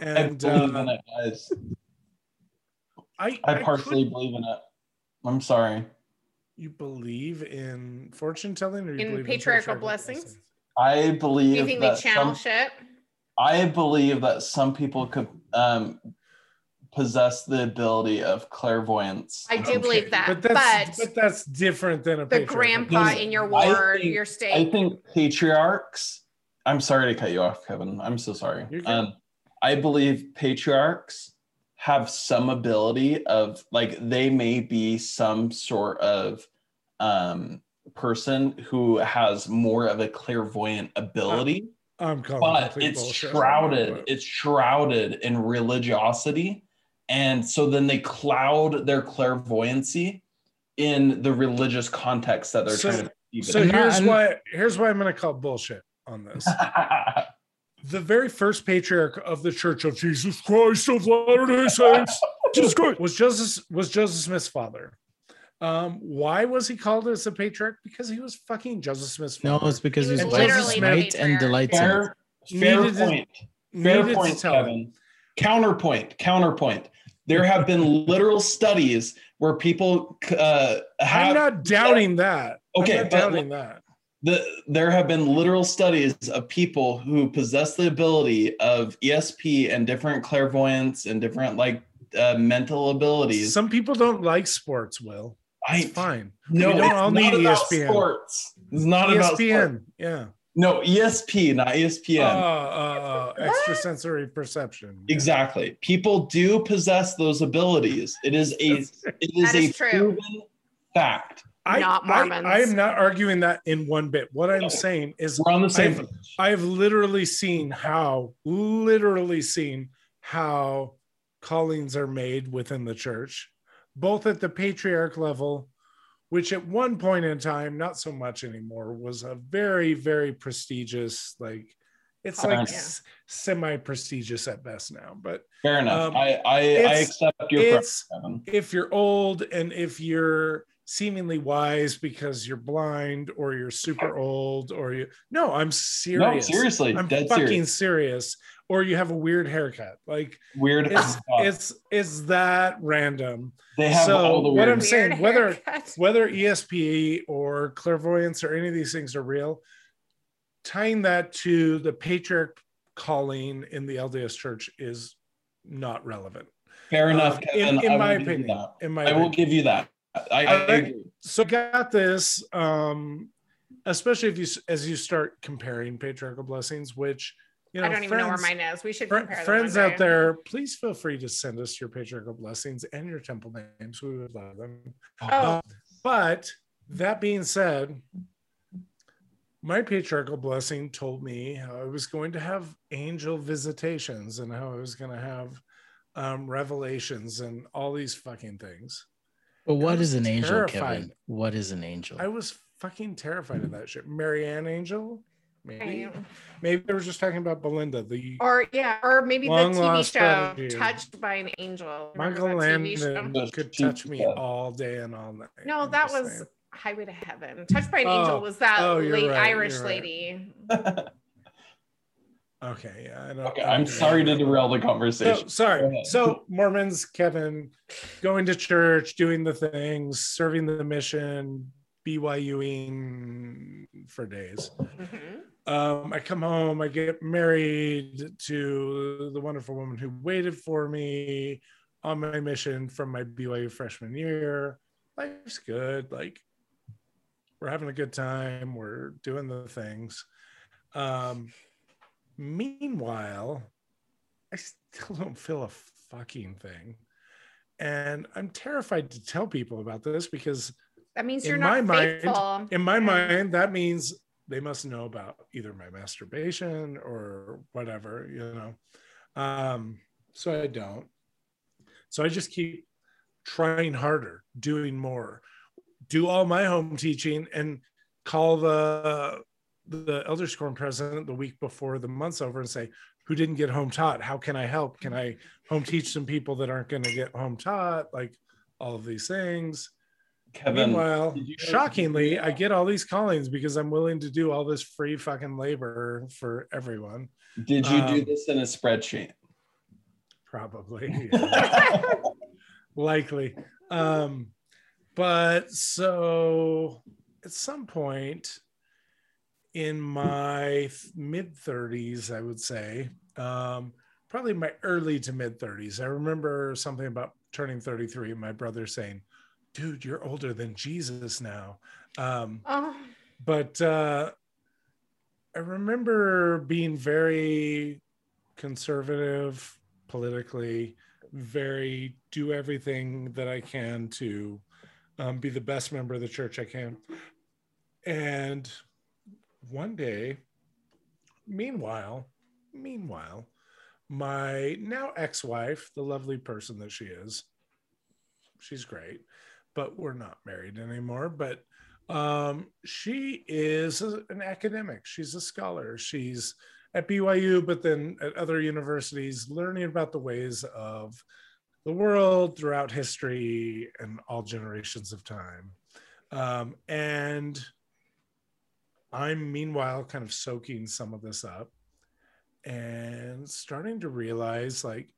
And I believe in it, guys. I partially believe in it. I'm sorry. You believe in fortune telling, or you believe patriarchal in blessings? I believe. You think that they channel shit? I believe that some people could possess the ability of clairvoyance. I do believe that, but that's different than a the grandpa in your ward, your state. I think patriarchs. I'm sorry to cut you off, Kevin. I'm so sorry. I believe patriarchs have some ability of, like, they may be some sort of person who has more of a clairvoyant ability, but it's shrouded. It's shrouded in religiosity. And so then they cloud their clairvoyancy in the religious context that they're trying to achieve. So here's why I'm going to call bullshit on this. The very first patriarch of the Church of Jesus Christ of Latter-day Saints was Joseph Smith's father. Why was he called as a patriarch? Because he was fucking Joseph Smith's father. No, it's because he was light and delights. Fair point, Kevin. Counterpoint. There have been literal studies where people have... I'm not doubting that. Okay, I'm not doubting that. There have been literal studies of people who possess the ability of ESP and different clairvoyance and different mental abilities. Some people don't like sports, Will. It's fine. No, it's all not need about ESPN. Sports. It's not ESPN, about sports. Yeah. No, ESP, not ESPN. Extrasensory perception. Yeah. Exactly. People do possess those abilities. It is a proven fact. I am not arguing that in one bit. What I'm saying is we're on the same page. I've literally seen how callings are made within the church, both at the patriarch level, which at one point in time, not so much anymore, was a very, very prestigious, semi-prestigious at best now, but fair enough. I accept your preference. If you're old and if you're seemingly wise because you're blind or you're super old or you I'm serious. No, seriously. I'm dead fucking serious. Or you have a weird haircut. It's that random. They have all the weird. What I'm saying, whether ESP or clairvoyance or any of these things are real, tying that to the patriarch calling in the LDS Church is not relevant. Fair enough, Kevin. In my opinion, I will give you that. I agree. So got this, especially as you start comparing patriarchal blessings, which I don't even know where mine is. We should compare. Friends out there, please feel free to send us your patriarchal blessings and your temple names. We would love them. But that being said, my patriarchal blessing told me how I was going to have angel visitations and how I was going to have revelations and all these fucking things. But what is an angel, Kevin? What is an angel? I was fucking terrified of that shit. Mary Ann Angel? Maybe. Maybe they were just talking about Belinda. Or maybe the TV show Touched by an Angel. Michael Landon could touch me all day and all night. No, that was Highway to Heaven. Touched by an Angel was that late Irish lady. Okay, yeah. I'm sorry to derail the conversation. So Mormons, Kevin, going to church, doing the things, serving the mission, BYUing for days. Mm-hmm. I come home, I get married to the wonderful woman who waited for me on my mission from my BYU freshman year. Life's good. We're having a good time. We're doing the things. Meanwhile, I still don't feel a fucking thing. And I'm terrified to tell people about this because that means you're not faithful. In my mind, that means they must know about either my masturbation or whatever, you know. So I don't. So I just keep trying harder, doing more, do all my home teaching, and call the elder quorum president the week before the month's over and say, who didn't get home taught? How can I help? Can I home teach some people that aren't going to get home taught? Like all of these things. Kevin, meanwhile, shockingly, I get all these callings because I'm willing to do all this free fucking labor for everyone. Did you do this in a spreadsheet? Probably. Yeah. Likely. But so at some point in my mid 30s, I would say, probably my early to mid 30s, I remember something about turning 33 and my brother saying, dude, you're older than Jesus now. But I remember being very conservative politically, very do everything that I can to be the best member of the church I can. And one day, meanwhile, my now ex-wife, the lovely person that she is, she's great, but we're not married anymore. But she is an academic. She's a scholar. She's at BYU, but then at other universities, learning about the ways of the world throughout history and all generations of time. And I'm meanwhile kind of soaking some of this up and starting to realize, like,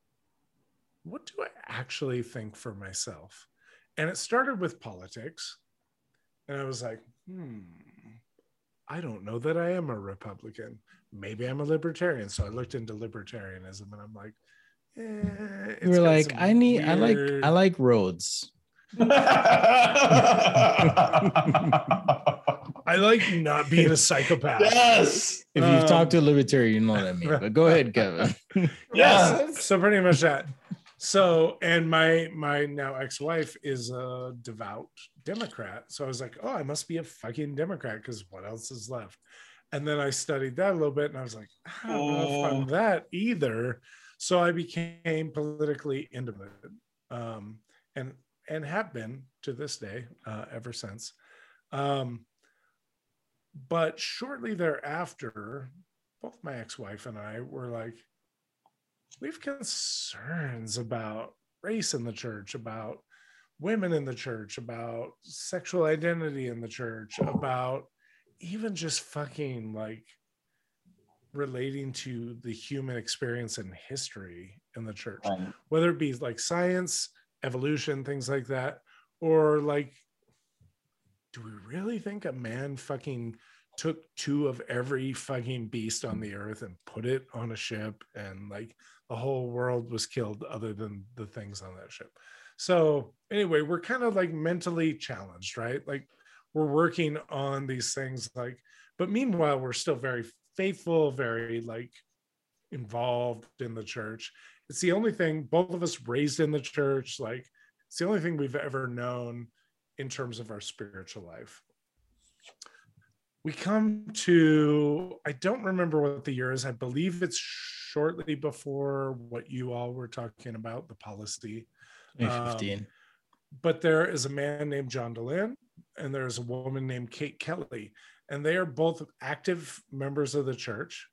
what do I actually think for myself? And it started with politics. And I was like, I don't know that I am a Republican. Maybe I'm a libertarian. So I looked into libertarianism and I'm like, we're like, I like roads. I like not being a psychopath. Yes. If you've talked to a libertarian, you know what I mean. But go ahead, Kevin. Yes. So pretty much that. So, and my now ex-wife is a devout Democrat. So I was like, oh, I must be a fucking Democrat because what else is left? And then I studied that a little bit and I was like, I don't know if I'm that either. So I became politically independent and have been to this day ever since. But shortly thereafter, both my ex-wife and I were like, we have concerns about race in the church, about women in the church, about sexual identity in the church, about even just fucking like relating to the human experience and history in the church, whether it be like science, evolution, things like that, or like, do we really think a man fucking took two of every fucking beast on the earth and put it on a ship and like the whole world was killed other than the things on that ship? So anyway, we're kind of like mentally challenged, right? Like we're working on these things, like, but meanwhile, we're still very faithful, very like involved in the church. It's the only thing, both of us raised in the church, like it's the only thing we've ever known in terms of our spiritual life. We come to, I don't remember what the year is. I believe it's shortly before what you all were talking about, the policy. 2015. But there is a man named John Dolan, and there's a woman named Kate Kelly. And they are both active members of the church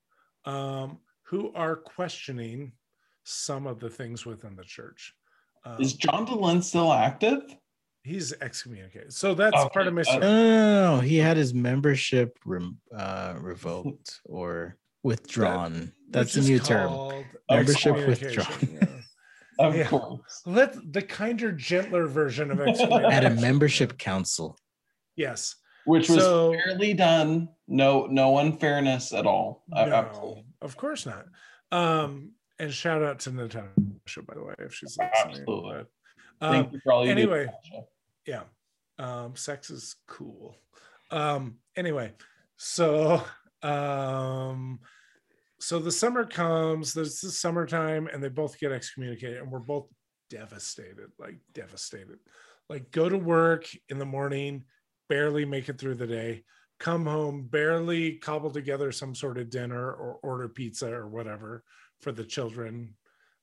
who are questioning some of the things within the church. Is John Dolan still active? He's excommunicated. So that's part of my story. No. He had his membership revoked or withdrawn. That's a new term. Membership withdrawn. Of course. The kinder, gentler version of excommunication. At a membership council. Yes. Which was fairly done. No unfairness at all. No, of course not. And shout out to Natasha, by the way, if she's listening. Absolutely. Thank you for all you do. Sex is cool. Anyway, so so the summer comes, there's the summertime, and they both get excommunicated, and we're both devastated, like go to work in the morning, barely make it through the day, come home, barely cobble together some sort of dinner or order pizza or whatever for the children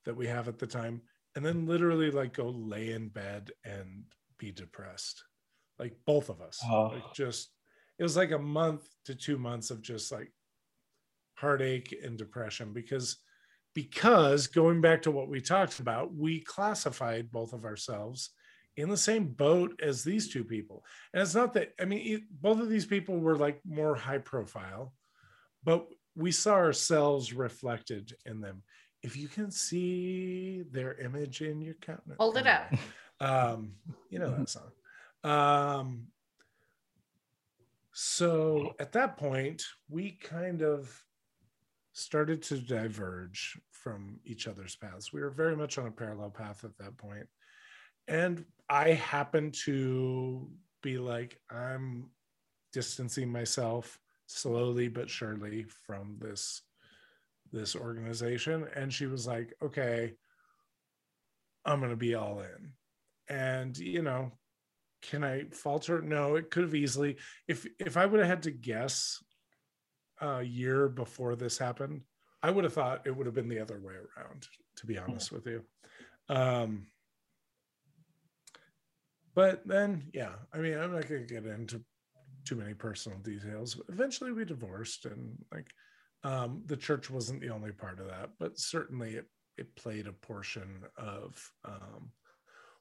that we have at the time, and then literally like go lay in bed and be depressed, like both of us. Oh. Like just, it was like a month to 2 months of just like heartache and depression, because going back to what we talked about, we classified both of ourselves in the same boat as these two people. And it's not that, I mean, both of these people were like more high profile, but we saw ourselves reflected in them. If you can see their image in your countenance. Hold it up. You know that song. So at that point, we kind of started to diverge from each other's paths. We were very much on a parallel path at that point. And I happened to be like, I'm distancing myself slowly but surely from this organization. And she was like, okay, I'm going to be all in. And, you know, can I falter? No, it could have easily. If I would have had to guess a year before this happened, I would have thought it would have been the other way around, to be honest with you. But then, yeah, I mean, I'm not going to get into too many personal details. Eventually we divorced, and like the church wasn't the only part of that, but certainly it played a portion of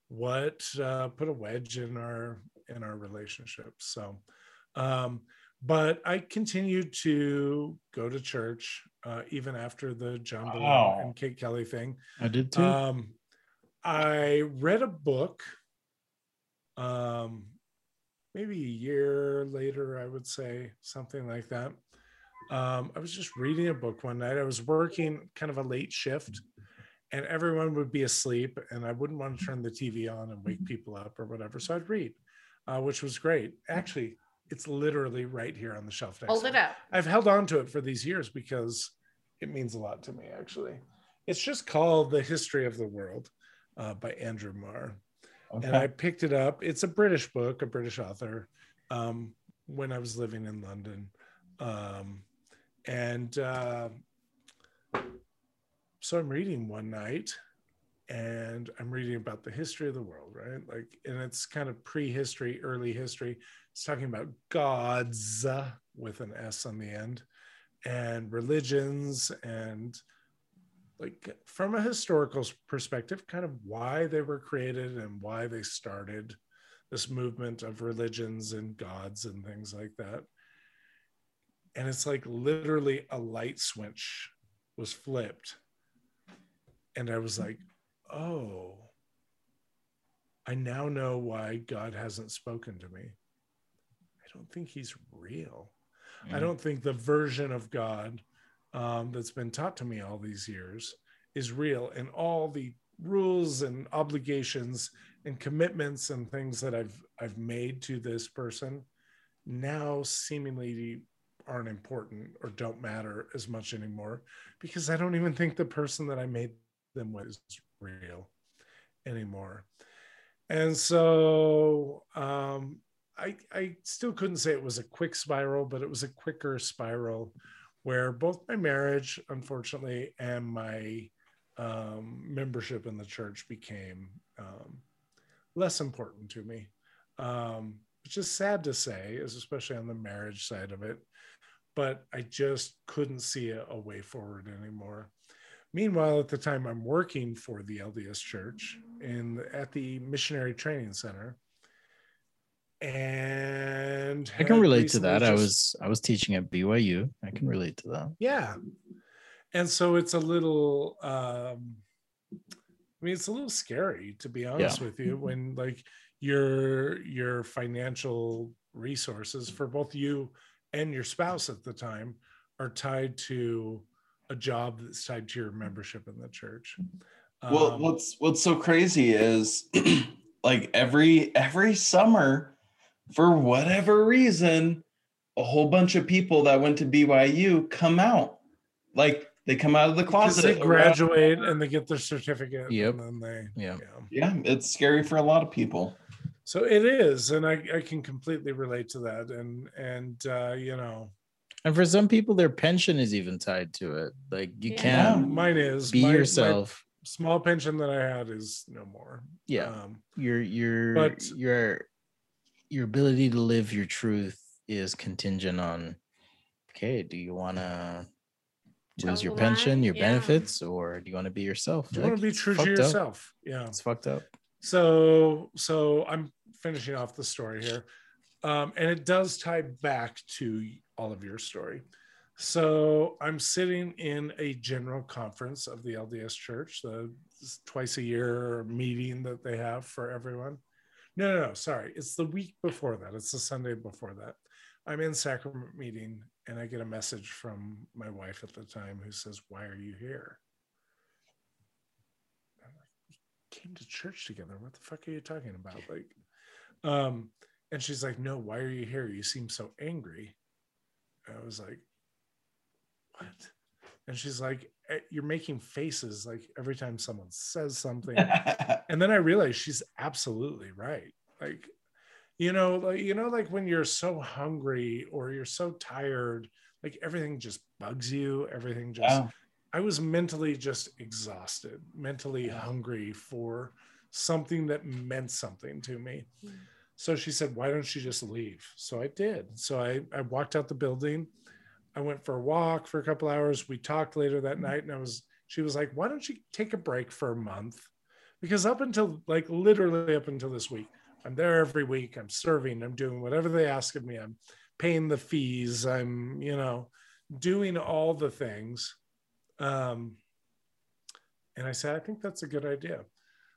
what put a wedge in our relationship. So, but I continued to go to church even after the John Dolan and Kate Kelly thing. I did too. I read a book. Maybe a year later, I would say, something like that. I was just reading a book one night. I was working kind of a late shift, and everyone would be asleep, and I wouldn't want to turn the TV on and wake people up or whatever. So I'd read, which was great. Actually, it's literally right here on the shelf. Hold it up. I've held on to it for these years because it means a lot to me, actually. It's just called The History of the World by Andrew Marr. Okay. And I picked it up. It's a British book, a British author, when I was living in London. So I'm reading one night, and I'm reading about the history of the world, right? Like, and it's kind of prehistory, early history. It's talking about gods with an S on the end, and religions, and like from a historical perspective, kind of why they were created and why they started this movement of religions and gods and things like that. And it's like literally a light switch was flipped. And I was like, oh, I now know why God hasn't spoken to me. I don't think he's real. Mm-hmm. I don't think the version of God that's been taught to me all these years is real, and all the rules and obligations and commitments and things that I've made to this person now seemingly aren't important or don't matter as much anymore, because I don't even think the person that I made them with is real anymore. And so I still couldn't say it was a quick spiral, but it was a quicker spiral, where both my marriage, unfortunately, and my membership in the church became less important to me, which is sad to say, especially on the marriage side of it. But I just couldn't see a way forward anymore. Meanwhile, at the time, I'm working for the LDS Church at the Missionary Training Center. And I can relate to that. I was teaching at BYU. I can relate to that. Yeah. And so it's a little it's a little scary, to be honest with you, when like your financial resources for both you and your spouse at the time are tied to a job that's tied to your membership in the church. Well, what's so crazy is like every summer for whatever reason, a whole bunch of people that went to BYU come out. Like, they come out of the closet. They graduate and they get their certificate. Yep. And then they, yeah, it's scary for a lot of people. So it is. And I can completely relate to that. And you know. And for some people, their pension is even tied to it. Like, you can't mine is. Be yourself. My small pension that I had is no more. Yeah. Your ability to live your truth is contingent on, okay, do you want to lose your pension, your benefits, or do you want to be yourself? Do you want to be true to yourself? Up. Yeah, it's fucked up. So I'm finishing off the story here, and it does tie back to all of your story. So I'm sitting in a general conference of the LDS Church, the twice a year meeting that they have for everyone. No, sorry, it's the week before that. It's the Sunday before that. I'm in sacrament meeting, and I get a message from my wife at the time who says, "Why are you here?" I'm like, "We came to church together. What the fuck are you talking about?" Like, and she's like, "No, why are you here? You seem so angry." I was like, "What?" And she's like, "You're making faces like every time someone says something." And then I realized she's absolutely right. Like, like when you're so hungry or you're so tired, like everything just bugs you. Everything just, I was mentally just exhausted, mentally hungry for something that meant something to me. Mm-hmm. So she said, "Why don't you just leave?" So I did. So I walked out the building. I went for a walk for a couple hours. We talked later that night, and she was like, "Why don't you take a break for a month?" Because literally up until this week, I'm there every week. I'm serving. I'm doing whatever they ask of me. I'm paying the fees. I'm, doing all the things. And I said, "I think that's a good idea."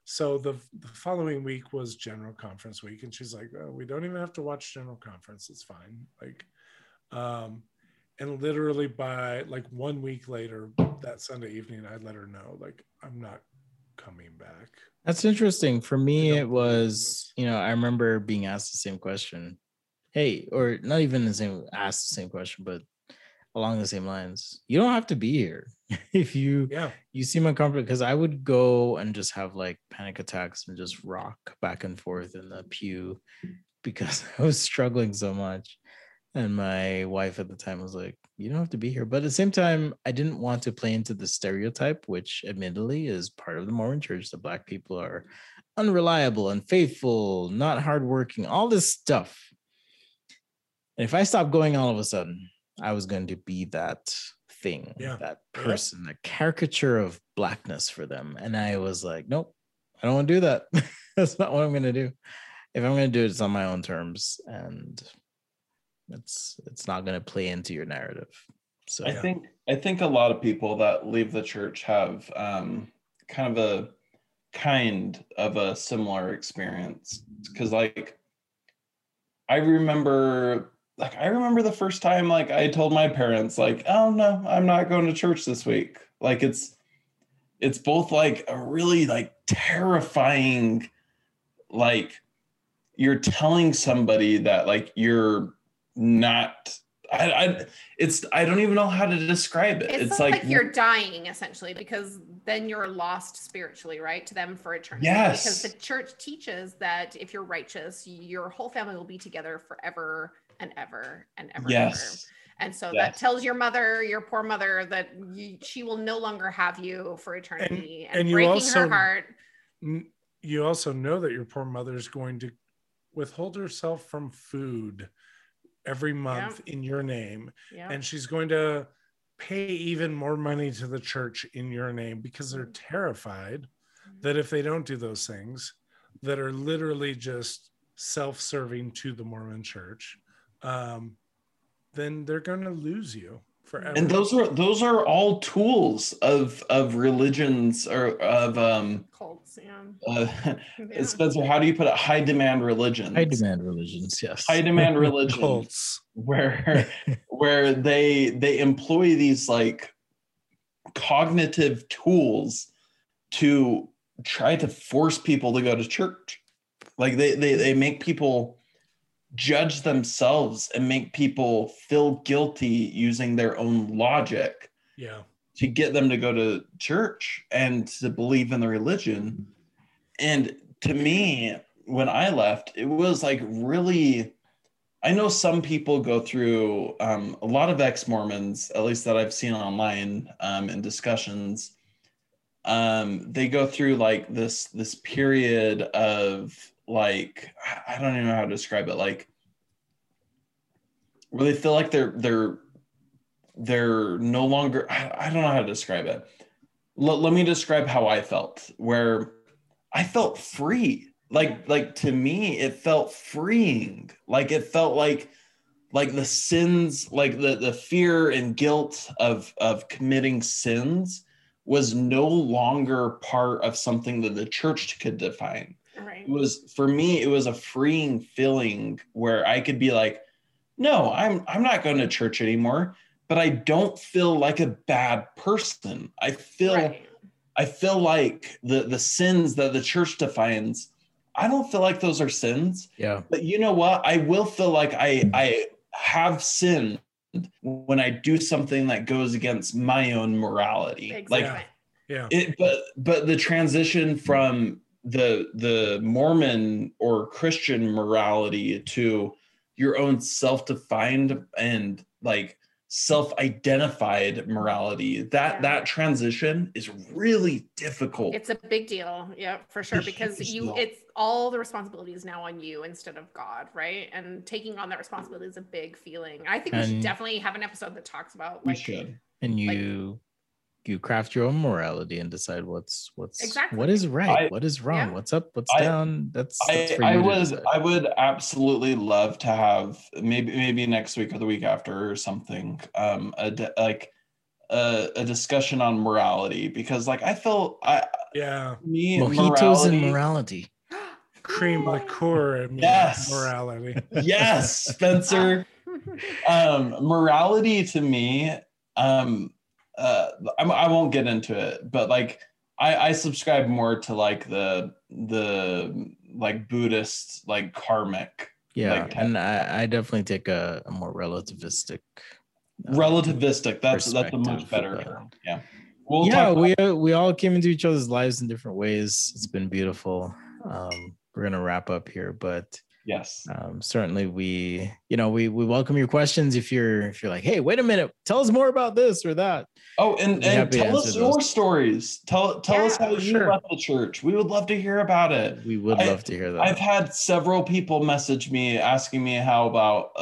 So the following week was General Conference week. And she's like, "Oh, we don't even have to watch General Conference. It's fine." Like, and literally by 1 week later, that Sunday evening, I let her know, like, "I'm not coming back." That's interesting. For me, it was, I remember being asked the same question. Hey, or not even asked the same question, but along the same lines. You don't have to be here. If you seem uncomfortable, because I would go and just have panic attacks and just rock back and forth in the pew because I was struggling so much. And my wife at the time was like, "You don't have to be here." But at the same time, I didn't want to play into the stereotype, which admittedly is part of the Mormon church, that Black people are unreliable, unfaithful, not hardworking, all this stuff. And if I stopped going all of a sudden, I was going to be that thing, that person, the caricature of Blackness for them. And I was like, "Nope, I don't want to do that." That's not what I'm going to do. If I'm going to do it, it's on my own terms. And it's not going to play into your narrative. So I think a lot of people that leave the church have kind of a similar experience, because I remember the first time I told my parents, "Oh no, I'm not going to church this week." Like, it's both a really terrifying, you're telling somebody that you're not, I don't even know how to describe it. It's like you're dying, essentially, because then you're lost spiritually, right, to them for eternity. Yes. Because the church teaches that if you're righteous, your whole family will be together forever and ever and ever. Yes. And ever. And so that tells your poor mother, that she will no longer have you for eternity, and breaking her heart. You also know that your poor mother is going to withhold herself from food every month in your name, and she's going to pay even more money to the church in your name, because they're terrified that if they don't do those things that are literally just self-serving to the Mormon church, then they're going to lose you forever. And those are all tools of religions, or of cults. Spencer, how do you put it? High demand religions. Yes. High demand religions. Cults. Where they employ these cognitive tools to try to force people to go to church. They make people judge themselves and make people feel guilty using their own logic to get them to go to church and to believe in the religion. And to me, when I left, it was like really, I know some people go through a lot of ex-Mormons, at least that I've seen online in discussions. They go through like this period of like, I don't even know how to describe it. Like where they feel like they're no longer, I don't know how to describe it. Let me describe how I felt, where I felt free. Like to me, it felt freeing. Like it felt like the sins, like the fear and guilt of committing sins was no longer part of something that the church could define. Right. It was, for me, it was a freeing feeling where I could be like, no, I'm not going to church anymore, but I don't feel like a bad person. I feel like the sins that the church defines, I don't feel like those are sins. Yeah. But you know what? I will feel like I have sinned when I do something that goes against my own morality. Exactly. Like, yeah. But the transition from the Mormon or Christian morality to your own self-defined and like self-identified morality, that transition is really difficult. It's a big deal. Yeah, for sure. Because it's all the responsibility is now on you instead of God, right? And taking on that responsibility is a big feeling. I think we should definitely have an episode that talks about like, and you craft your own morality and decide what's exactly what is right, what is wrong, what's up, what's down. That's for you. I would absolutely love to have maybe next week or the week after or something, a discussion on morality, because like I feel me and mojitos and morality, cream liqueur and morality. Yes, Spencer. Morality to me. I won't get into it, but like I subscribe more to like the like Buddhist like karmic. Yeah, like, and I definitely take a more relativistic. Relativistic. That's a much better term. Yeah. We all came into each other's lives in different ways. It's been beautiful. We're gonna wrap up here, but. Yes. Certainly we welcome your questions. If you're like, hey, wait a minute, tell us more about this or that. Oh, and tell us your stories. Tell us how you left the church. We would love to hear about it. We would love to hear that. I've had several people message me asking me how about,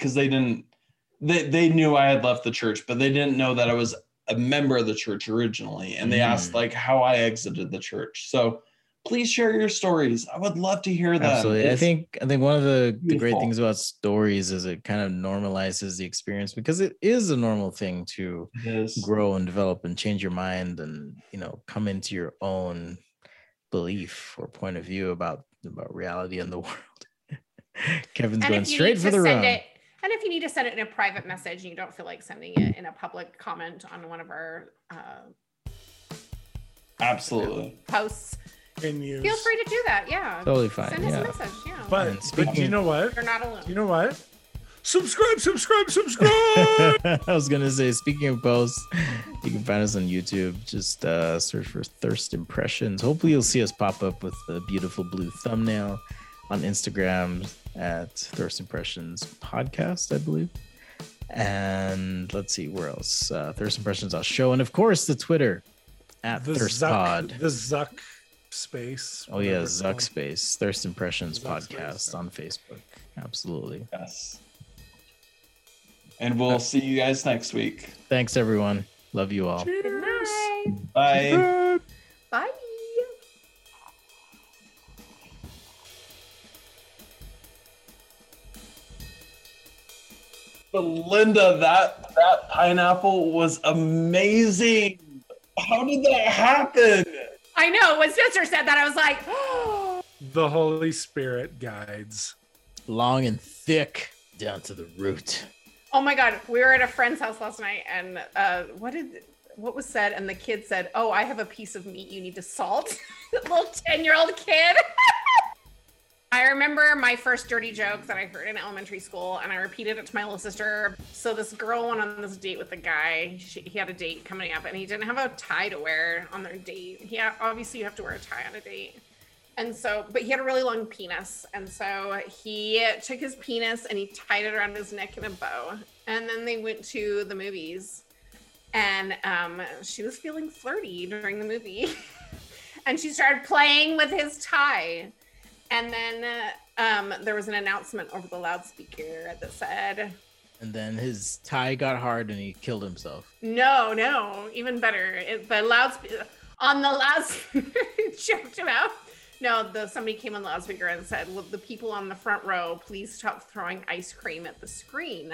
cause they knew I had left the church, but they didn't know that I was a member of the church originally. And they asked like how I exited the church. So please share your stories. I would love to hear that. Absolutely. I think one of the great things about stories is it kind of normalizes the experience, because it is a normal thing to grow and develop and change your mind and, come into your own belief or point of view about reality and the world. Kevin's going straight for the room. And if you need to send it in a private message and you don't feel like sending it in a public comment on one of our absolutely posts, feel free to do that. Yeah, totally fine. Send us a message. Yeah. But you know what? You're not alone. You know what? Subscribe. I was gonna say, speaking of posts, you can find us on YouTube. Just search for Thirst Impressions. Hopefully, you'll see us pop up with the beautiful blue thumbnail. On Instagram at Thirst Impressions Podcast, I believe. And let's see where else. Thirst Impressions, I'll show, and of course the Twitter at ThirstPod. The Zuck. Space. Oh yeah, Zuck Space. Thirst Impressions Podcast on Facebook. Absolutely. Yes. And we'll see you guys next week. Thanks everyone. Love you all. Cheers. Bye. Bye. Belinda, that pineapple was amazing. How did that happen? I know. When Spencer said that, I was like, oh. The Holy Spirit guides. Long and thick down to the root. Oh my God. We were at a friend's house last night and what was said? And the kid said, oh, I have a piece of meat you need to salt. Little 10-year-old kid. I remember my first dirty joke that I heard in elementary school, and I repeated it to my little sister. So this girl went on this date with a guy. He had a date coming up, and he didn't have a tie to wear on their date. Yeah, obviously you have to wear a tie on a date. And so, but he had a really long penis. And so he took his penis and he tied it around his neck in a bow. And then they went to the movies, and she was feeling flirty during the movie. And she started playing with his tie. And then there was an announcement over the loudspeaker that said... And then his tie got hard and he killed himself. No, even better. The loudspeaker choked him out. Somebody came on the loudspeaker and said, "Well, the people on the front row, please stop throwing ice cream at the screen."